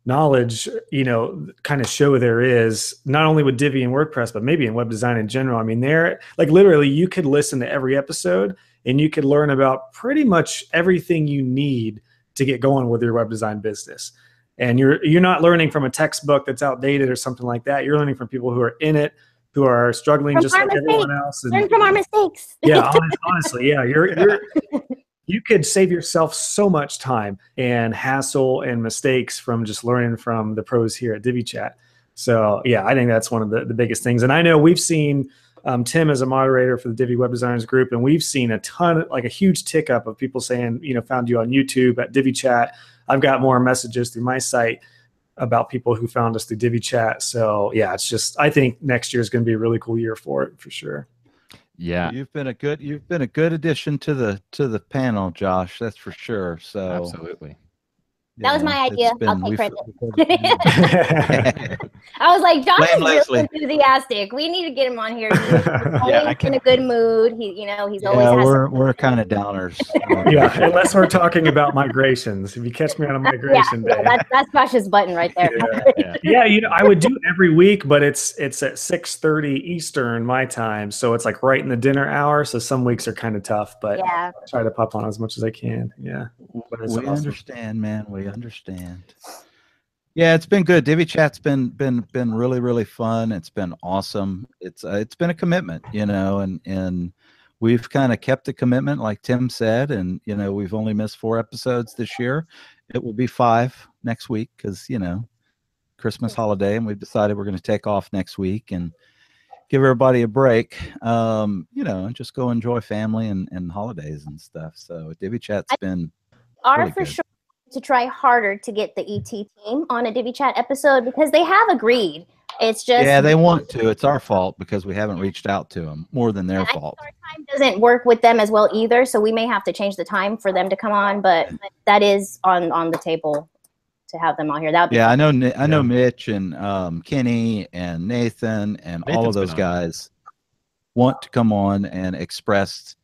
knowledge, you know, kind of show there is, not only with Divi and WordPress, but maybe in web design in general. I mean, there, like, literally you could listen to every episode and you could learn about pretty much everything you need to get going with your web design business. And you're you're not learning from a textbook that's outdated or something like that. You're learning from people who are in it, who are struggling from just like mistakes. Everyone else. And, learn from our mistakes. Yeah, honestly, yeah. You're, you're, you could save yourself so much time and hassle and mistakes from just learning from the pros here at Divi Chat. So yeah, I think that's one of the, the biggest things. And I know we've seen, um, Tim is a moderator for the Divi Web Designers Group, and we've seen a ton, like a huge tick up of people saying, you know, found you on YouTube at Divi Chat. I've got more messages through my site about people who found us through Divi Chat. So yeah, it's just, I think next year is going to be a really cool year for it, for sure. Yeah, you've been a good, you've been a good addition to the to the panel, Josh. That's for sure. So absolutely. That yeah, was my idea. Been, I'll take credit. I was like, Josh Blame is really enthusiastic. We need to get him on here. He's yeah, in a good mood. He, you know, he's yeah, always. We're we're kind of downers. Yeah, unless we're talking about migrations. If you catch me on a migration yeah, day, yeah, that's, that's Josh's button right there. Yeah, yeah. Yeah, you know, I would do every week, but it's it's at six thirty Eastern my time, so it's like right in the dinner hour. So some weeks are kind of tough, but yeah. I try to pop on as much as I can. Yeah, but it's we awesome. Understand, man. We understand. Yeah, it's been good. Divi Chat's been been been really really fun. It's been awesome. It's uh, it's been a commitment, you know, and and we've kind of kept the commitment, like Tim said. And you know, we've only missed four episodes this year. It will be five next week because you know, Christmas holiday, and we've decided we're going to take off next week and give everybody a break. Um, you know, and just go enjoy family and and holidays and stuff. So Divi Chat's been are really for good. Sure. To try harder to get the E T team on a Divi Chat episode because they have agreed. It's just yeah, they want to. It's our fault because we haven't reached out to them more than their yeah, fault. Our time doesn't work with them as well either, so we may have to change the time for them to come on. But, but that is on on the table to have them on here. That yeah, I know. I know yeah. Mitch and um, Kenny and Nathan and Nathan's all of those guys want to come on and express.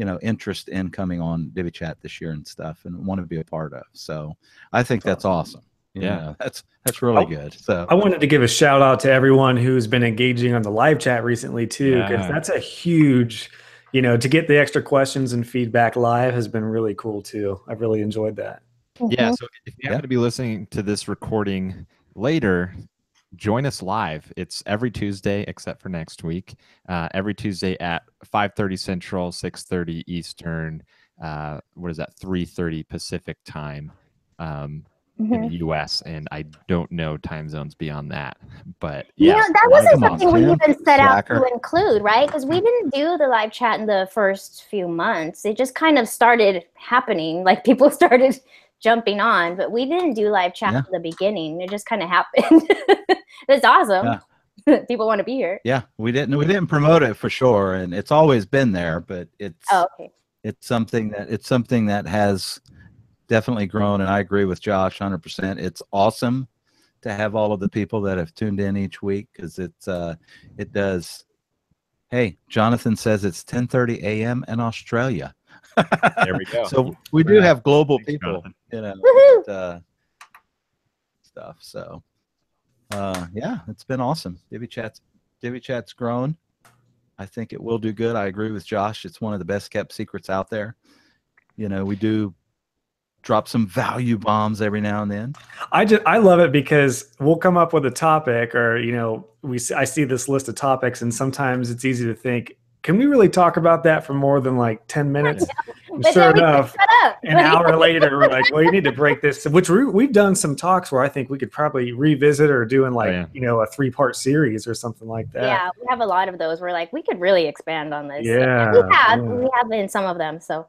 You know, interest in coming on Divi Chat this year and stuff, and want to be a part of. So I think that's awesome. You yeah, know, that's that's really I, good. So I wanted to give a shout out to everyone who's been engaging on the live chat recently too, because yeah. that's a huge, you know, to get the extra questions and feedback live has been really cool too. I've really enjoyed that. Mm-hmm. Yeah. So if you happen yeah. to be listening to this recording later, join us live. It's every Tuesday except for next week. Uh, every Tuesday at five thirty Central, six thirty Eastern. Uh, what is that? three thirty Pacific time um, mm-hmm. in the U S And I don't know time zones beyond that. But yeah, you know, that wasn't something we even set out to include, right? Because we didn't do the live chat in the first few months. It just kind of started happening. Like people started jumping on, but we didn't do live chat yeah. at the beginning. It just kind of happened. It's awesome. Yeah. People want to be here. Yeah, we didn't we didn't promote it for sure, and it's always been there, but it's oh, okay. it's something that it's something that has definitely grown, and I agree with Josh one hundred percent. It's awesome to have all of the people that have tuned in each week because it's uh it does. Hey, Jonathan says it's ten thirty A M in Australia. There we go. So we do have global people, you know, and, uh, stuff. So, uh, yeah, it's been awesome. Divi Chat's Divi Chat's grown. I think it will do good. I agree with Josh. It's one of the best kept secrets out there. You know, we do drop some value bombs every now and then. I just, I love it because we'll come up with a topic, or, you know, we, I see this list of topics, and sometimes it's easy to think, can we really talk about that for more than like ten minutes? But sure enough, an hour later, we're like, well, you need to break this, which we, we've done some talks where I think we could probably revisit, or do in like, oh, yeah. you know, a three part series or something like that. Yeah, we have a lot of those. We're like, we could really expand on this. Yeah. We have, yeah. we have in some of them. So.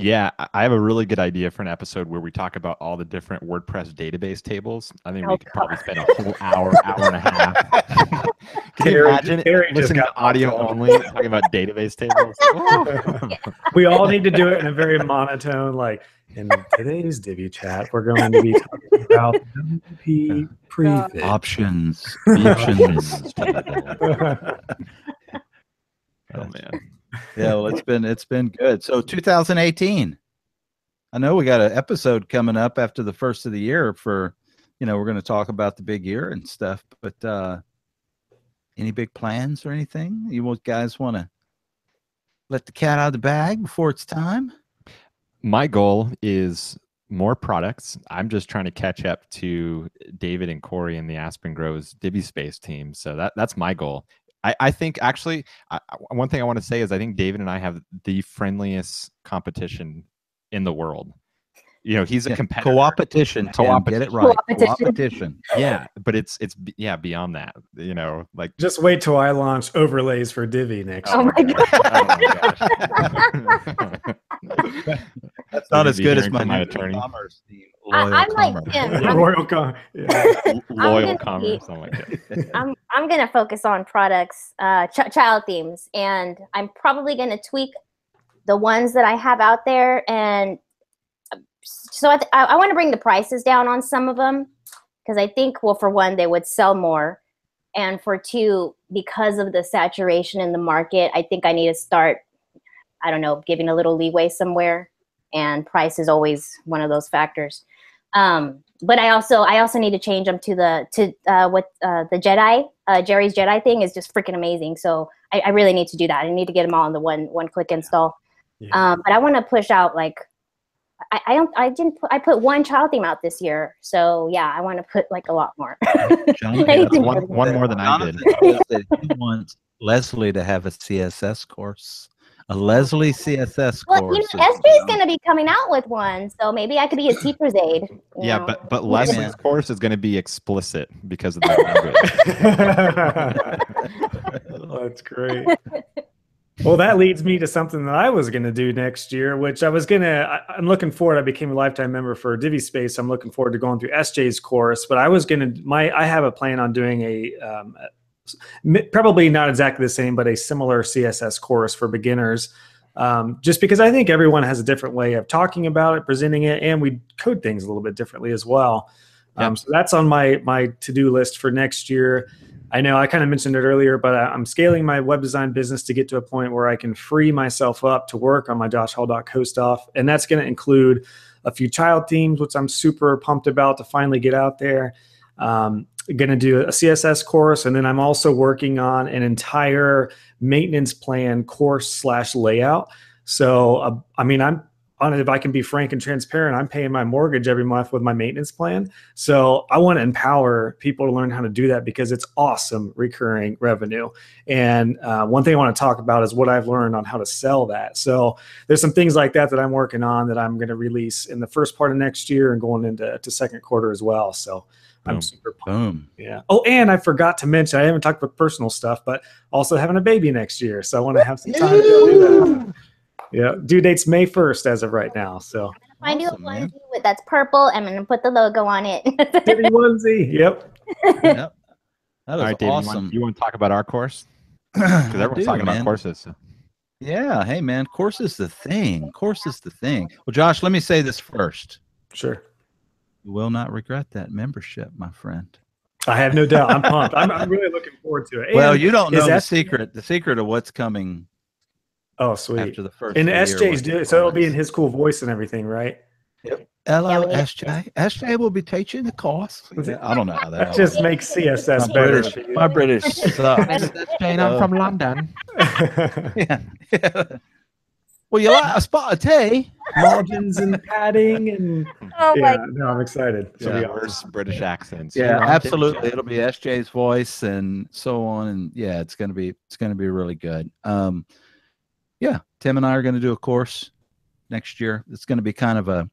Yeah, I have a really good idea for an episode where we talk about all the different WordPress database tables. I think oh, we could God. probably spend a whole hour, hour and a half. Can you imagine listening to audio only talking about database tables? Yeah. We all need to do it in a very monotone, like, in today's Divi Chat, we're going to be talking about W P prefix. Options. Options. Oh, man. Yeah, well, it's been it's been good. So two thousand eighteen, I know we got an episode coming up after the first of the year for, you know, we're going to talk about the big year and stuff. But uh, any big plans or anything? You guys want to let the cat out of the bag before it's time? My goal is more products. I'm just trying to catch up to David and Corey and the Aspen Grove's Divi Space team. So that that's my goal. I, I think actually I, one thing I want to say is I think David and I have the friendliest competition in the world. You know, he's a yeah. competitor. Co-opetition. Get it right. Co-opetition. Yeah. But it's, it's, yeah, beyond that, you know, like. Just wait till I launch overlays for Divi next oh year. My God. Oh my gosh. That's not as good as my, my attorney. Commerce, I, I'm commerce. Like him. Yeah, loyal com yeah. loyal commerce. Be, like I'm, I'm going to focus on products, uh, ch child themes, and I'm probably going to tweak the ones that I have out there, and so I, th I want to bring the prices down on some of them, because I think, well, for one, they would sell more. And for two, because of the saturation in the market, I think I need to start, I don't know, giving a little leeway somewhere. And price is always one of those factors. Um, but I also I also need to change them to the to uh, what uh, the Jedi, uh, Jerry's Jedi thing is just freaking amazing. So I, I really need to do that. I need to get them all in the one one click install. Yeah. Um, but I want to push out like. I, I don't. I didn't. Put, I put one child theme out this year, so yeah, I want to put like a lot more. Jonathan, one, one more than I did. He wants Leslie to have a C S S course, a Leslie C S S well, course. Well, you know, S J's going to be coming out with one, so maybe I could be a teacher's aid. Yeah, know? but but Leslie's yeah. course is going to be explicit because of that language. Oh, that's great. Well, that leads me to something that I was going to do next year, which I was going to, I'm looking forward. I became a lifetime member for Divi Space. I'm looking forward to going through S J's course, but I was going to, my, I have a plan on doing a, um, probably not exactly the same, but a similar C S S course for beginners. Um, just because I think everyone has a different way of talking about it, presenting it, and we code things a little bit differently as well. Yep. Um, so that's on my, my to-do list for next year. I know I kind of mentioned it earlier, but I'm scaling my web design business to get to a point where I can free myself up to work on my josh hall dot co stuff. And that's going to include a few child themes, which I'm super pumped about to finally get out there. Um, going to do a C S S course. And then I'm also working on an entire maintenance plan course slash layout. So, uh, I mean, I'm on it. If I can be frank and transparent, I'm paying my mortgage every month with my maintenance plan. So I want to empower people to learn how to do that, because it's awesome recurring revenue. And uh, one thing I want to talk about is what I've learned on how to sell that. So there's some things like that that I'm working on that I'm going to release in the first part of next year and going into to second quarter as well. So I'm Boom. super pumped. Boom. Yeah. Oh, and I forgot to mention, I haven't talked about personal stuff, but also having a baby next year. So I want to have some time to do that. Yeah, due date's May first as of right now. So I do awesome, a onesie with, that's purple. I'm gonna put the logo on it. Divi onesie. Yep. Yep. That was All right, David, awesome. You want, you want to talk about our course? Because everyone's do, talking man. about courses. So. Yeah. Hey, man, course is the thing. Course is the thing. Well, Josh, let me say this first. Sure. You will not regret that membership, my friend. I have no doubt. I'm pumped. I'm, I'm really looking forward to it. Well, and you don't know the secret. The secret of what's coming. Oh, sweet. After the first and S J's doing it, so it'll be in his cool voice and everything, right? Yep. Hello, S J. S J will be teaching the course. Yeah, I don't know how that, that just makes C S S better. British, my British sucks. Jane, I'm from London. Yeah. Yeah. Well, you like a spot of tea? margins and padding and oh yeah, my no, I'm excited. Yeah. Worse British accents. Yeah, yeah, absolutely. It'll be S J's voice and so on, and yeah, it's gonna be it's gonna be really good. Um, yeah, Tim and I are gonna do a course next year. It's gonna be kind of a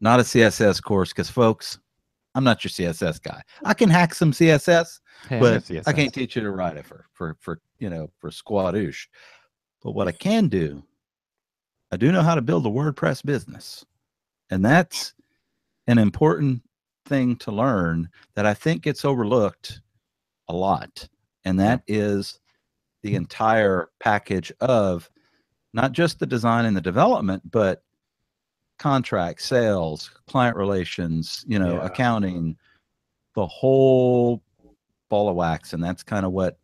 not a C S S course because folks, I'm not your C S S guy. I can hack some C S S, yeah, but C S S. I can't teach you to write it for for for you know for squadoosh. But what I can do, I do know how to build a WordPress business, and that's an important thing to learn that I think gets overlooked a lot. And that is the entire package of not just the design and the development, but contracts, sales, client relations, you know, yeah. accounting, the whole ball of wax. And that's kind of what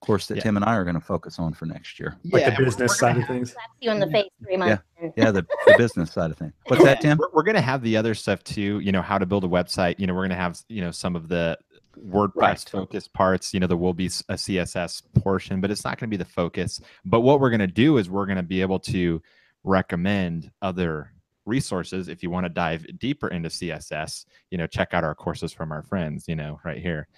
course that yeah. Tim and I are going to focus on for next year. Yeah. Like the business side of things. Slap you in the face three months. Yeah, yeah the, the business side of things. What's that, Tim? We're, we're going to have the other stuff too, you know, how to build a website. You know, we're going to have, you know, some of the WordPress right. focused parts. You know, there will be a C S S portion, but it's not going to be the focus. But what we're going to do is we're going to be able to recommend other resources. If you want to dive deeper into C S S, you know, check out our courses from our friends, you know, right here.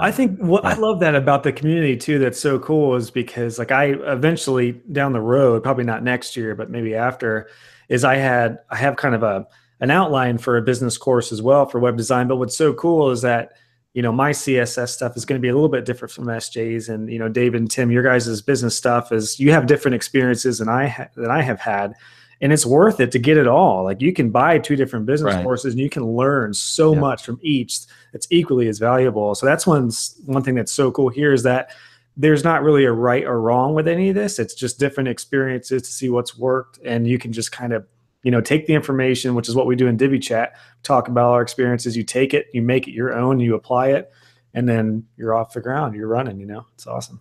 I think what yeah. I love that about the community too, that's so cool, is because like I eventually down the road, probably not next year, but maybe after, is I had, I have kind of a, an outline for a business course as well for web design. But what's so cool is that, you know, my C S S stuff is going to be a little bit different from S J's, and, you know, Dave and Tim, your guys' business stuff is, you have different experiences than I ha that I have had. And it's worth it to get it all. Like you can buy two different business right. courses and you can learn so yeah. much from each that's equally as valuable. So that's one, one thing that's so cool here is that there's not really a right or wrong with any of this. It's just different experiences to see what's worked. And you can just kind of, you know, take the information, which is what we do in Divi Chat, talk about our experiences. You take it, you make it your own, you apply it, and then you're off the ground, you're running, you know, it's awesome.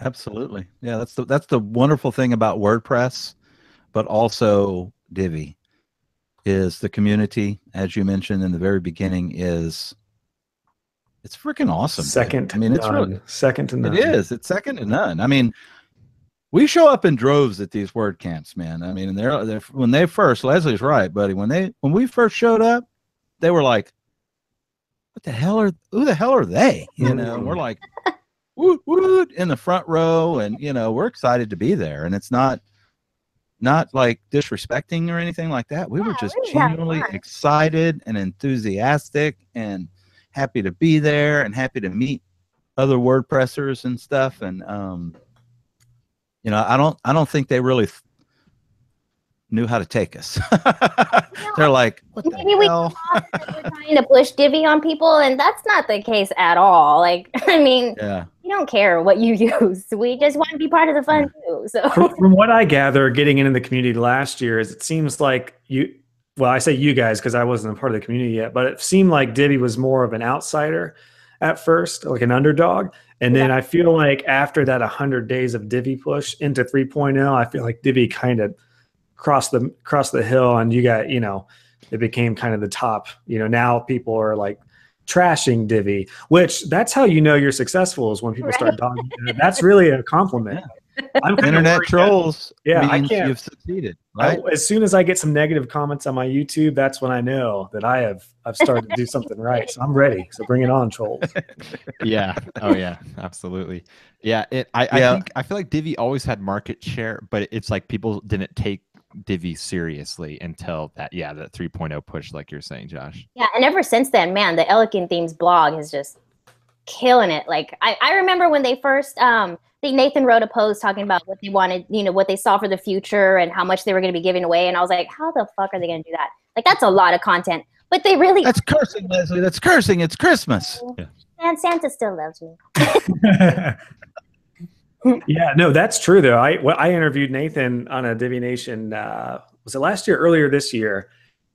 Absolutely. Yeah. That's the, that's the wonderful thing about WordPress. But also Divi is the community, as you mentioned in the very beginning, is it's freaking awesome. Second to I mean, none. It's really, second to none. It is. It's second to none. I mean, we show up in droves at these word camps, man. I mean, and they're, they're when they first, Leslie's right, buddy. When they when we first showed up, they were like, "What the hell are who the hell are they?" You know, and we're like, "Woot woot!" in the front row, and you know, we're excited to be there, and it's not. Not like disrespecting or anything like that. We yeah, were just we genuinely excited and enthusiastic and happy to be there and happy to meet other WordPressers and stuff. And, um, you know, I don't, I don't think they really th knew how to take us. They're like, what the Maybe hell? We that we're trying to push Divi on people. And that's not the case at all. Like, I mean, yeah. we don't care what you use. We just want to be part of the fun too. So from, from what I gather getting into the community last year is it seems like you, well, I say you guys, cause I wasn't a part of the community yet, but it seemed like Divi was more of an outsider at first, like an underdog. And then yeah. I feel like after that one hundred days of Divi push into three point oh, I feel like Divi kind of cross the cross the hill and you got, you know, it became kind of the top, you know, now people are like trashing Divi, which that's how you know you're successful is when people right. start talking. That's really a compliment. Yeah. I'm Internet trolls. Yeah, I can't. You've succeeded, right? I, as soon as I get some negative comments on my YouTube, that's when I know that I have I've started to do something right. So I'm ready. So bring it on, trolls. Yeah. Oh yeah. Absolutely. Yeah. It. I. Yeah. I think I feel like Divi always had market share, but it's like people didn't take Divi seriously until that yeah that three point oh push, like you're saying, Josh. Yeah, and ever since then, man, the Elegant Themes blog is just killing it. Like I, I remember when they first um I think Nathan wrote a post talking about what they wanted, you know, what they saw for the future and how much they were going to be giving away, and I was like, how the fuck are they going to do that? Like that's a lot of content, but they really that's cursing, Leslie. That's cursing. It's Christmas. Yeah. And Santa still loves me. Yeah, no, that's true though. I well, I interviewed Nathan on a Divi Nation, uh, was it last year, earlier this year?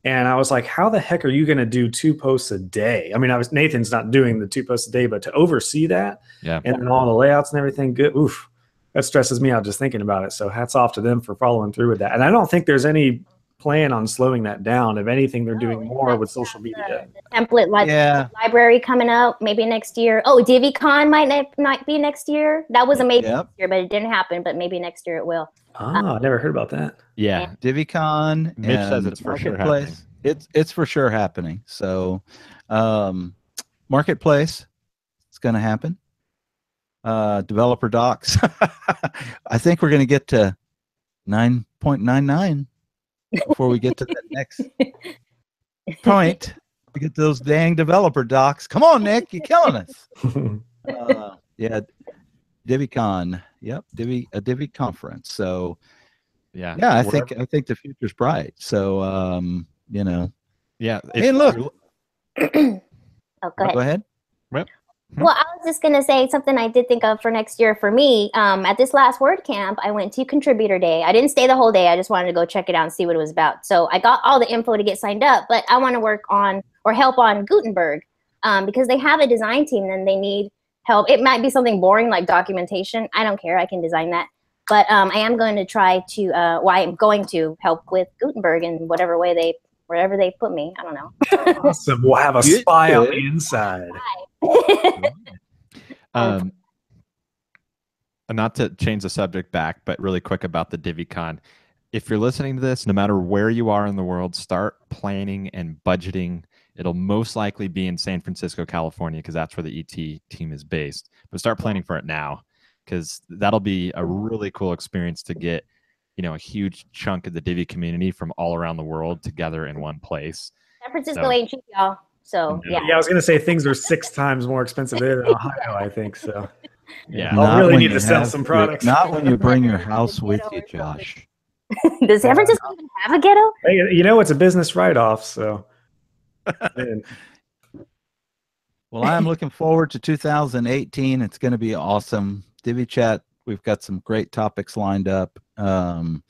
And I was like, how the heck are you going to do two posts a day? I mean, I was Nathan's not doing the two posts a day, but to oversee that yeah. and then all the layouts and everything, good, oof, that stresses me out just thinking about it. So hats off to them for following through with that. And I don't think there's any plan on slowing that down. If anything, they're oh, doing more with social media. Template li yeah. library coming up maybe next year. Oh, DiviCon might ne not be next year. That was amazing yep. year, but it didn't happen. But maybe next year it will. Oh, um, I never heard about that. Yeah, yeah. DiviCon. Mitch says it's for sure happening. It's it's for sure happening. So, um, marketplace, it's going to happen. Uh, developer docs. I think we're going to get to nine point nine nine before we get to the next point. We get those dang developer docs. Come on, Nick, you're killing us. Uh, yeah, DiviCon. Yep, Divi a Divi conference. So, yeah, yeah. I Whatever. think I think the future's bright. So, um, you know, yeah. Hey, look. Oh, go ahead. Go ahead. Yep. Well, I was just going to say something I did think of for next year for me. Um, at this last WordCamp, I went to Contributor Day. I didn't stay the whole day. I just wanted to go check it out and see what it was about. So I got all the info to get signed up, but I want to work on or help on Gutenberg um, because they have a design team and they need help. It might be something boring like documentation. I don't care. I can design that. But um, I am going to try to uh, – well, I'm going to help with Gutenberg in whatever way they – wherever they put me. I don't know. Awesome. We'll have a Good spy on the inside. um, not to change the subject back, but really quick about the DiviCon. If you're listening to this, no matter where you are in the world, start planning and budgeting. It'll most likely be in San Francisco, California, because that's where the E T team is based. But start planning for it now, because that'll be a really cool experience to get, you know, a huge chunk of the Divi community from all around the world together in one place. San Francisco so, ain't cheap, y'all. So yeah. yeah, I was gonna say things are six times more expensive there than Ohio, I think. So yeah, I'll not really need to sell some products. Your, not when you bring your house with you, Josh. Does San Francisco even have a ghetto? Hey, you know, it's a business write-off. So. Well, I'm looking forward to two thousand eighteen. It's going to be awesome. Divi Chat. We've got some great topics lined up. Um,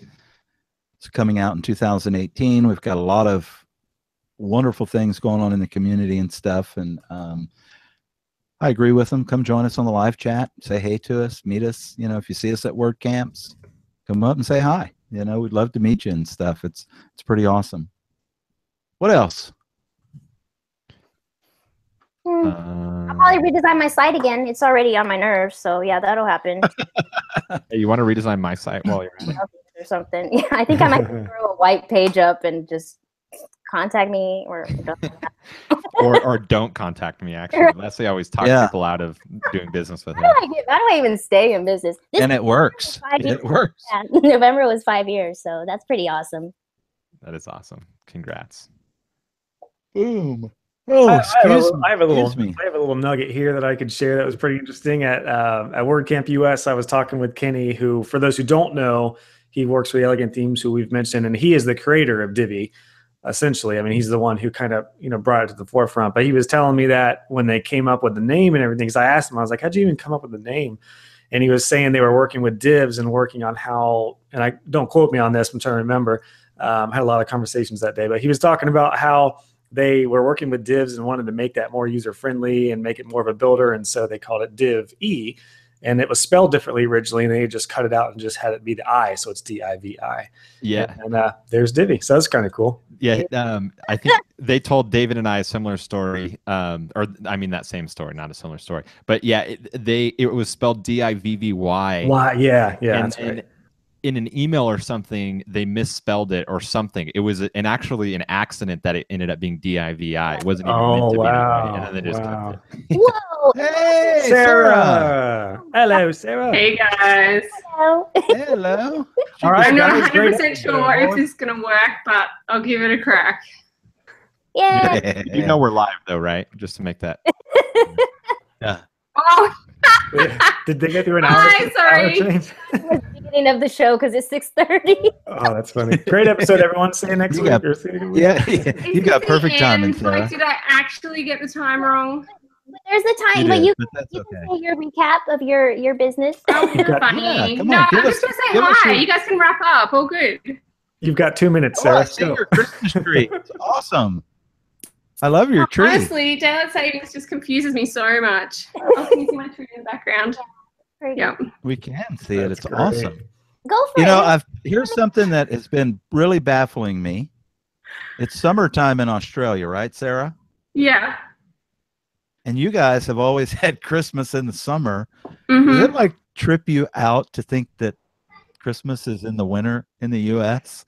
it's coming out in two thousand eighteen. We've got a lot of wonderful things going on in the community and stuff. And um, I agree with them. Come join us on the live chat. Say hey to us. Meet us. You know, if you see us at WordCamps, come up and say hi. You know, we'd love to meet you and stuff. It's it's pretty awesome. What else? Mm. I'll probably redesign my site again. It's already on my nerves, so yeah, that'll happen. Hey, you want to redesign my site while you're at it? Or something. Yeah, I think I might throw a white page up and just contact me, or don't or, or don't contact me. Actually, Leslie always talks yeah. people out of doing business with me. How do I even stay in business? This and it works. It works. Yeah, November was five years, so that's pretty awesome. That is awesome. Congrats. Boom. Oh, I, I, have a, I have a little, me. I have a little nugget here that I could share that was pretty interesting. At uh, at WordCamp U S, I was talking with Kenny, who, for those who don't know, he works with Elegant Themes, who we've mentioned, and he is the creator of Divi, essentially. I mean, he's the one who kind of you know brought it to the forefront. But he was telling me that when they came up with the name and everything, because I asked him, I was like, "How'd you even come up with the name?" And he was saying they were working with divs and working on how, and I don't quote me on this, I'm trying to remember. Um, I had a lot of conversations that day, but he was talking about how they were working with divs and wanted to make that more user-friendly and make it more of a builder, and so they called it Div E, and it was spelled differently originally, and they just cut it out and just had it be the I, so it's D I V I. Yeah. And, and uh, there's Divi, so that's kind of cool. Yeah, um, I think they told David and I a similar story, um, or I mean that same story, not a similar story, but yeah, it, they it was spelled D I V V Y. Why, yeah, yeah, and, that's right. And, in an email or something, they misspelled it or something. It was an actually an accident that it ended up being D I V I. It wasn't even oh, meant to wow. be. And then they just wow. cut it. Whoa! Hey, Sarah. Sarah! Hello, Sarah. Hey, guys. Hello. Hello. All right, I'm not one hundred percent sure if this is going to work, but I'll give it a crack. Yeah. You know we're live, though, right? Just to make that. Yeah. Oh. Did they get through an hour? Hi, sorry. Hour change? Of the show because it's six thirty. Oh, that's funny. Great episode, everyone. See you next you week. Got, yeah, yeah. You got perfect timing. Like, did I actually get the time wrong? But there's the time, you but did, you, but you okay. can say your recap of your, your business. Oh, you're got, funny. Yeah, on, no, I'm us, just going to say hi. Your, you guys can wrap up. All good. You've got two minutes, Sarah. Oh, I see your Christmas tree. It's awesome. I love your oh, tree. Honestly, daylight savings just confuses me so much. I can see my tree in the background. Yeah, we can see it. That's it's great. Awesome. Go for you it. You know, I've, here's something that has been really baffling me. It's summertime in Australia, right, Sarah? Yeah. And you guys have always had Christmas in the summer. Mm-hmm. Does it like trip you out to think that Christmas is in the winter in the U S?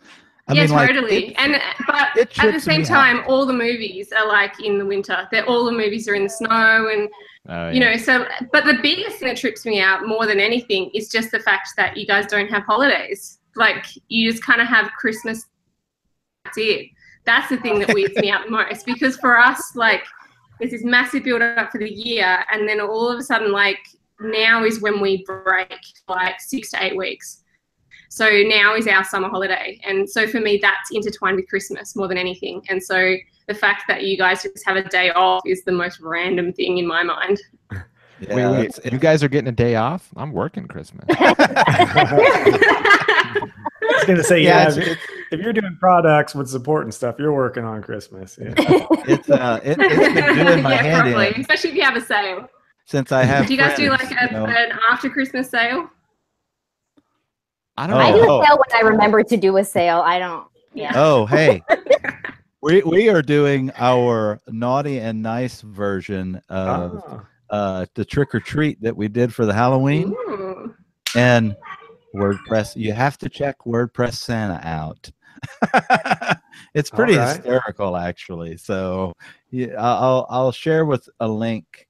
I yeah, mean, totally. Like, it, and but it at the same time, out. all the movies are like in the winter. They're all the movies are in the snow, and oh, you yeah. know. So, but the biggest thing that trips me out more than anything is just the fact that you guys don't have holidays. Like you just kind of have Christmas. That's it. That's the thing that weirds me out the most, because for us, like, there's this massive build up for the year, and then all of a sudden, like, now is when we break, like, six to eight weeks. So now is our summer holiday. And so for me, that's intertwined with Christmas more than anything. And so the fact that you guys just have a day off is the most random thing in my mind. Yeah. Wait, wait, you guys are getting a day off? I'm working Christmas. I was going to say, yeah, yeah if, if you're doing products with support and stuff, you're working on Christmas. Yeah. it's, uh, it, it's been doing my yeah, hand probably. in. Especially if you have a sale. Since I have Do you friends, guys do like a, you know? an after Christmas sale? I don't oh, know. I do a sale when I remember to do a sale. I don't. Yeah. Oh, hey. we, we are doing our naughty and nice version of oh. uh, the trick or treat that we did for the Halloween. Ooh. And WordPress, you have to check WordPress Santa out. It's pretty right. hysterical, actually. So yeah, I'll I'll share with a link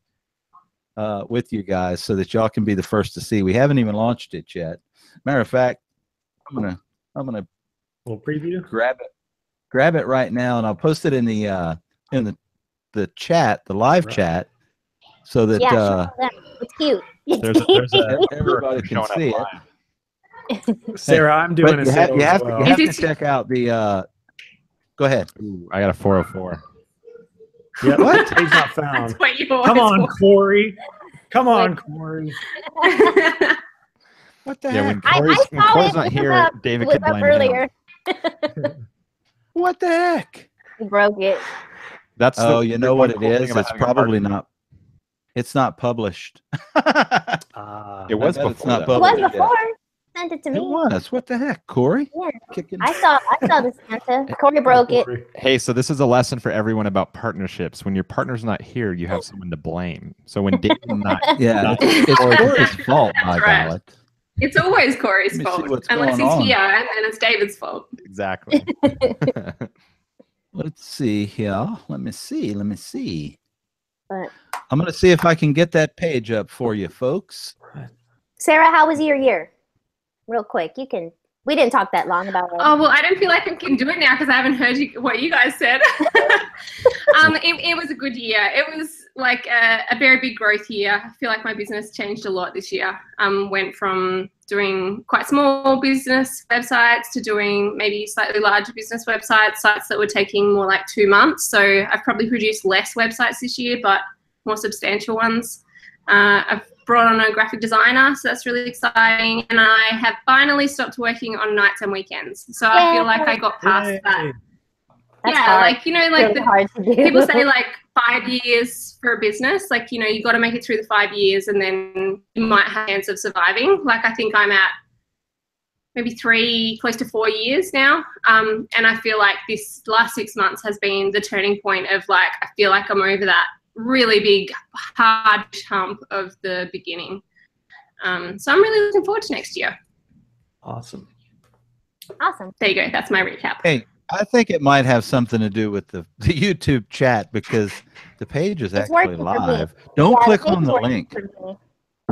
uh, with you guys so that y'all can be the first to see. We haven't even launched it yet. Matter of fact, I'm gonna I'm gonna we'll preview grab it grab it right now, and I'll post it in the uh, in the the chat, the live right. chat, so that yeah, uh, it's cute. There's a, there's a, everybody can see it. Sarah, I'm doing but a sale. You have, you have, well. to, you have to check out the. Uh, go ahead. Ooh, I got a four oh four. Yeah, what? He's not found. What Come on, for. Corey. Come on, Corey. What the yeah, heck? When Corey's, I, I when Corey's not here, up, David could blame earlier. him. What the heck? He broke it. That's oh, the, you know what it is. It's probably not. It's not published. uh, it was before. It's not published. It was before. Sent it to me. It was. What the heck, Corey? Yeah. I saw I saw the Santa. Corey broke it. Hey, so this is a lesson for everyone about partnerships. When your partner's not here, you have someone to blame. So when David's not yeah, it's Corey's fault, my right. God. It's always Corey's fault. Unless he's on. here, and then it's David's fault. Exactly. Let's see here. Let me see. Let me see. But, I'm gonna see if I can get that page up for you folks. Sarah, how was your year? Real quick, you can. We didn't talk that long about it. Oh well, I don't feel like I can do it now because I haven't heard you, what you guys said. um, it, it was a good year. It was like a, a very big growth year. I feel like my business changed a lot this year. Um, went from doing quite small business websites to doing maybe slightly larger business websites, sites that were taking more like two months. So I've probably produced less websites this year, but more substantial ones. Uh, I've brought on a graphic designer, so that's really exciting. And I have finally stopped working on nights and weekends. So Yay. I feel like I got past Yay. that. That's yeah, hard. like, you know, like really the, people say like five years for a business, like, you know, you got to make it through the five years and then you might have a chance of surviving. Like I think I'm at maybe three, close to four years now. Um, and I feel like this last six months has been the turning point of like, I feel like I'm over that really big hard hump of the beginning. Um, so I'm really looking forward to next year. Awesome. Awesome. There you go. That's my recap. Hey, I think it might have something to do with the, the YouTube chat because the page is it's actually live. Don't yeah, click on the link.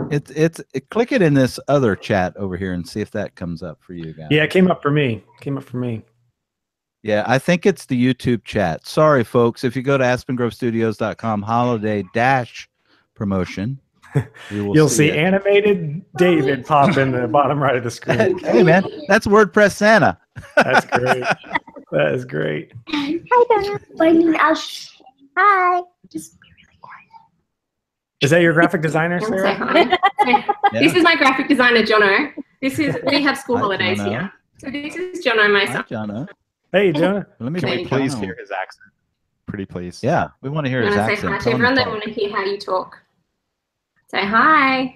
It's it's it, click it in this other chat over here and see if that comes up for you guys. Yeah, it came up for me. Came up for me. Yeah, I think it's the YouTube chat. Sorry, folks. If you go to aspen grove studios dot com holiday dash promotion, you will you'll see, see animated David pop in the bottom right of the screen. Hey, man, that's WordPress Santa. That's great. That is great. Hi, Donna. Hi. Just be really quiet. Is that your graphic designer, Sarah? Yeah. This is my graphic designer, Jono. This is we have school Hi, holidays Jono. here, so this is Jono, my son. Hi, Jono. Hey, Jonah. Let me Can we please hear his accent? Pretty please. Yeah, we want to hear his accent. Say hi to everyone. They want to hear how you talk. Say hi.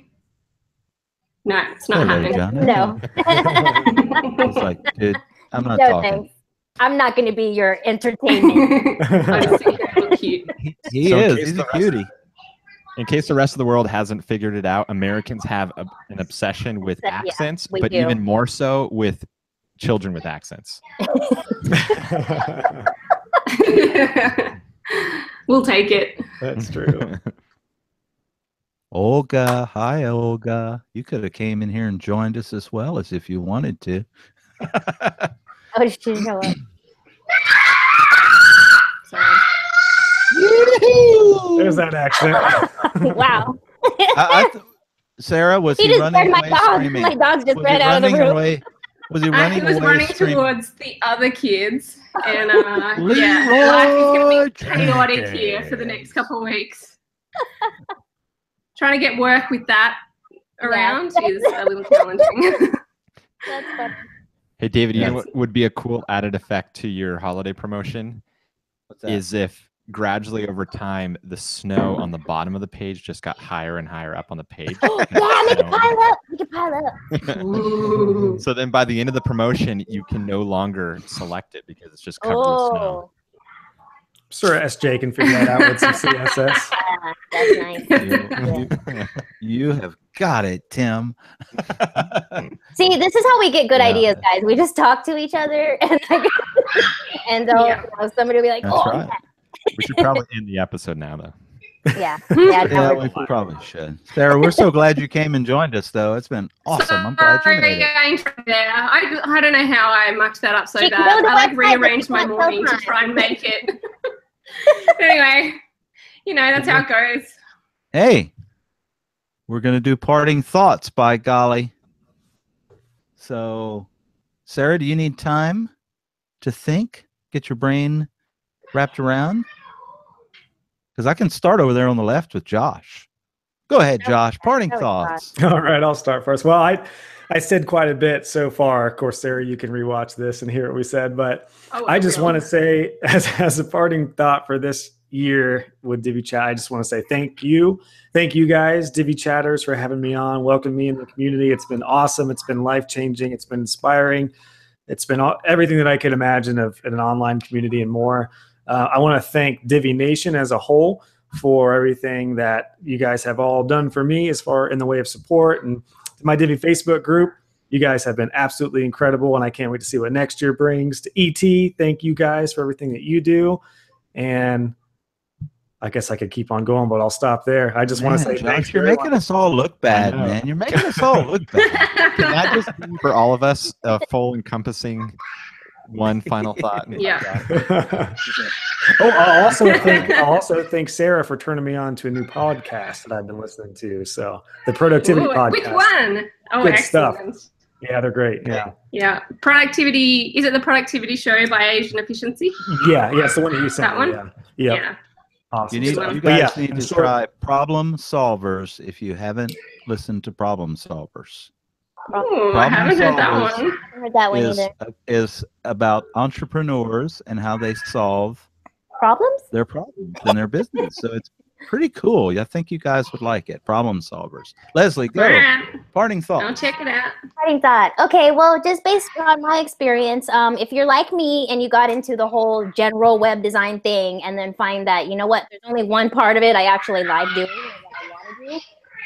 not, it's not Hello, happening. Jonathan. No. It's like, dude, I'm not no talking. Thanks. I'm not going to be your entertainment. He, he so is. He's a cutie. In case the rest of the world hasn't figured it out, Americans have a, an obsession with so, accents, yeah, but do. even more so with children with accents. We'll take it. That's true. Olga, hi, Olga. You could have came in here and joined us as well as if you wanted to. Oh, she know it. Sorry. Woo-hoo! There's that accent. Wow. I, I Sarah, was he, he running away dog. screaming? My dog just was ran out of the room. Away? Was he running away? He was away running screaming? towards the other kids. And uh, yeah, life is going to be chaotic here for the next couple of weeks. Trying to get work with that around yeah. is a little challenging. That's funny. Hey, David, you yes. know what would be a cool added effect to your holiday promotion? What's that? Is if gradually over time, the snow on the bottom of the page just got higher and higher up on the page. Yeah, make it pile up. Make it pile up. So then by the end of the promotion, you can no longer select it because it's just covered oh. with snow. I'm sure S J can figure that out with some C S S. Uh, that's nice. You, you have got it, Tim. See, this is how we get good yeah. ideas, guys. We just talk to each other, and, like, and yeah. you know, somebody will be like, that's oh, right. We should probably end the episode now, though. Yeah. Yeah, yeah we probably should. Sarah, we're so glad you came and joined us, though. It's been awesome. So I'm glad you made it. I, I don't know how I mucked that up so she bad. I like rearranged my morning to try and make it. Anyway, you know, that's how it goes. Hey, we're going to do parting thoughts, by golly. So, Sarah, do you need time to think? Get your brain wrapped around? Because I can start over there on the left with Josh. Go ahead, Josh. Parting thoughts. All right, I'll start first. Well, I I said quite a bit so far. Of course, Sarah, you can rewatch this and hear what we said. But oh, I just want to say, as, as a parting thought for this year with Divi Chat, I just want to say thank you. Thank you guys, Divi Chatters, for having me on. Welcome me in the community. It's been awesome. It's been life-changing. It's been inspiring. It's been all, everything that I could imagine of in an online community and more. Uh, I want to thank Divi Nation as a whole for everything that you guys have all done for me as far in the way of support. And my Divi Facebook group, you guys have been absolutely incredible, and I can't wait to see what next year brings. To E T, thank you guys for everything that you do. And I guess I could keep on going, but I'll stop there. I just man, want to say Josh, thanks. You're making us all look bad, man. You're making us all look bad. Can I just be for all of us a full encompassing one final thought? Yeah. Oh, I also thank I also thank Sarah for turning me on to a new podcast that I've been listening to. So the productivity Ooh, podcast. Which one? Oh, good excellent. Stuff. Yeah, they're great. Yeah. Yeah. Productivity. Is it the Productivity Show by Asian Efficiency? Yeah. Yeah. So one of you sent that me, one. Yeah. Yep. Yeah. Awesome. You, need, you guys yeah, need to sure. try Problem Solvers if you haven't listened to Problem Solvers. Ooh, I haven't heard that one. I heard that one is, either. Is about entrepreneurs and how they solve problems? Their problems in their business. So it's pretty cool. I think you guys would like it. Problem Solvers. Leslie, go. Right. Parting thought. I'll check it out. Parting thought. Okay, well, just based on my experience, um, if you're like me and you got into the whole general web design thing and then find that, you know what, there's only one part of it I actually like doing and I want to do,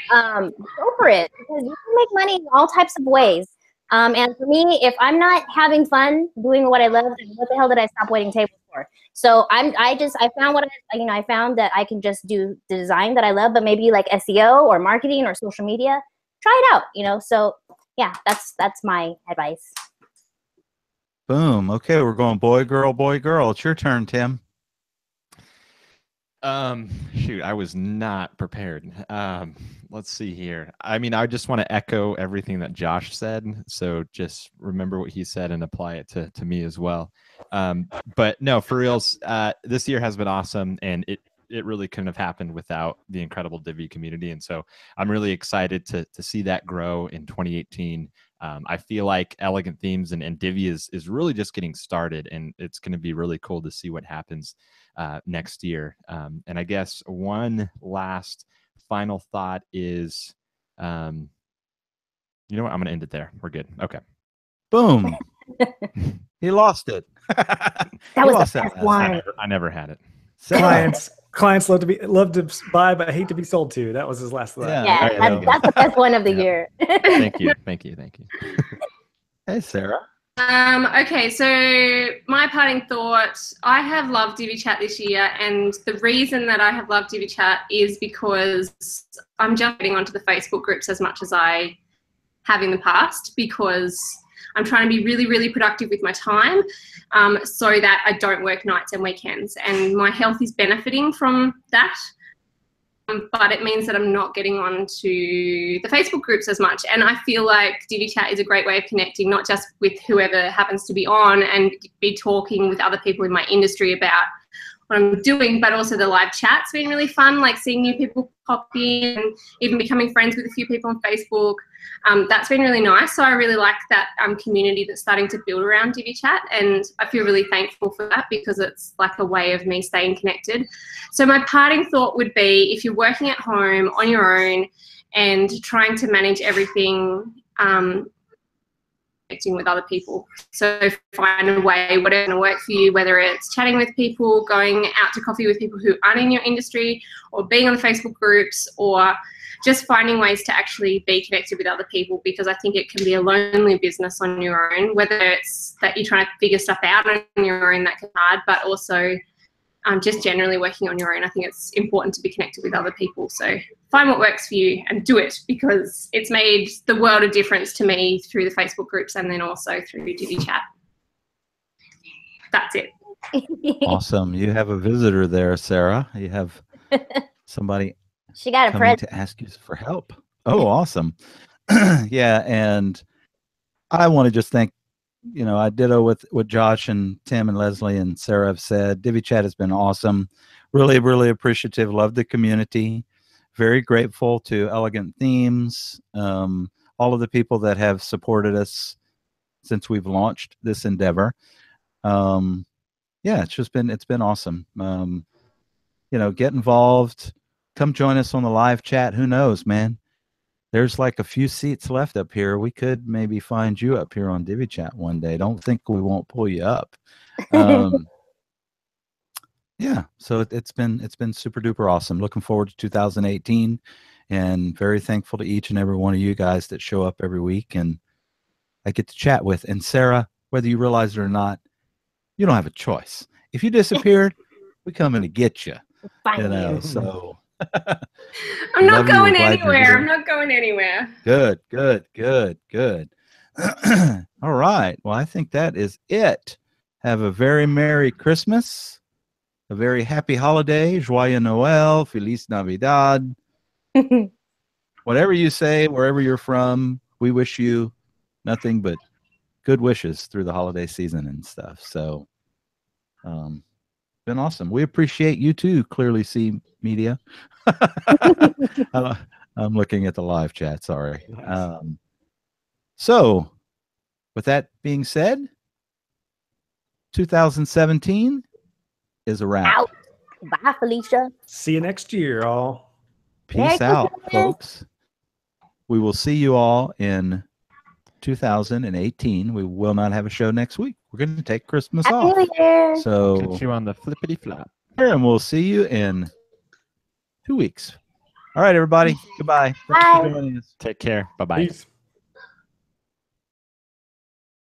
um go for it, because you can make money in all types of ways, um and for me, if I'm not having fun doing what I love, then what the hell did I stop waiting tables for? So i'm i just i found what I, you know i found that I can just do the design that I love, but maybe like S E O or marketing or social media, try it out, you know. So yeah, that's that's my advice. Boom. Okay, we're going boy, girl, boy, girl. It's your turn, Tim. Um, shoot, I was not prepared. Um, let's see here. I mean, I just want to echo everything that Josh said. So just remember what he said and apply it to, to me as well. Um, but no, for reals, uh, this year has been awesome, and it, it really couldn't have happened without the incredible Divi community. And so I'm really excited to, to see that grow in twenty eighteen. Um, I feel like Elegant Themes and, and Divi is, is really just getting started, and it's going to be really cool to see what happens uh, next year. Um, and I guess one last final thought is, um, You know what? I'm going to end it there. We're good. Okay. Boom. He lost it. That he was lost the best that. One. I never, I never had it. So, clients, clients love to be love to buy, but hate to be sold to. That was his last line. Yeah, yeah right, that's, that's the best one of the yeah. year. Thank you, thank you, thank you. Hey, Sarah. Um. Okay, so my parting thought: I have loved Divi Chat this year, and the reason that I have loved Divi Chat is because I'm jumping onto the Facebook groups as much as I have in the past, because I'm trying to be really, really productive with my time um, so that I don't work nights and weekends. And my health is benefiting from that, um, but it means that I'm not getting onto the Facebook groups as much. And I feel like Divi Chat is a great way of connecting, not just with whoever happens to be on and be talking with other people in my industry about what I'm doing, but also the live chat's been really fun, like seeing new people pop in and even becoming friends with a few people on Facebook. Um, that's been really nice. So I really like that um, community that's starting to build around Divi Chat, and I feel really thankful for that because it's like a way of me staying connected. So my parting thought would be, if you're working at home on your own and trying to manage everything, um, connecting with other people. So find a way, whatever will work for you, whether it's chatting with people, going out to coffee with people who aren't in your industry, or being on the Facebook groups, or just finding ways to actually be connected with other people, because I think it can be a lonely business on your own, whether it's that you're trying to figure stuff out on your own, that can be hard, but also um, just generally working on your own. I think it's important to be connected with other people. So find what works for you and do it, because it's made the world of difference to me through the Facebook groups and then also through Divi Chat. That's it. Awesome. You have a visitor there, Sarah. You have somebody she got a present to ask you for help. Oh, awesome. Yeah, and I want to just thank, you know, I ditto with what Josh and Tim and Leslie and Sarah have said. Divi Chat has been awesome. Really, really appreciative. Love the community. Very grateful to Elegant Themes, um, all of the people that have supported us since we've launched this endeavor. Um, yeah, it's just been, it's been awesome. Um, you know, get involved. Come join us on the live chat. Who knows, man? There's like a few seats left up here. We could maybe find you up here on Divi Chat one day. Don't think we won't pull you up. Um, Yeah, so it's been it's been super duper awesome. Looking forward to two thousand eighteen, and very thankful to each and every one of you guys that show up every week and I get to chat with. And Sarah, whether you realize it or not, you don't have a choice. If you disappeared, we come in to get you. Bye. You know, so I'm not going anywhere. I'm not going anywhere. Good, good, good, good. All right. Well, I think that is it. Have a very Merry Christmas. A very happy holiday, Joyeux Noël, Feliz Navidad. Whatever you say, wherever you're from, we wish you nothing but good wishes through the holiday season and stuff. So, um, been awesome. We appreciate you too, Clearly See Media. I'm looking at the live chat, sorry. Um, so, with that being said, two thousand seventeen is a wrap. Out. Bye, Felicia. See you next year, all. Peace Merry out, Christmas. Folks. We will see you all in two thousand eighteen. We will not have a show next week. We're going to take Christmas Happy off. Year. So catch you on the flippity flop. And we'll see you in two weeks. All right, everybody. Goodbye. Bye. Thanks for joining us. Take care. Bye-bye.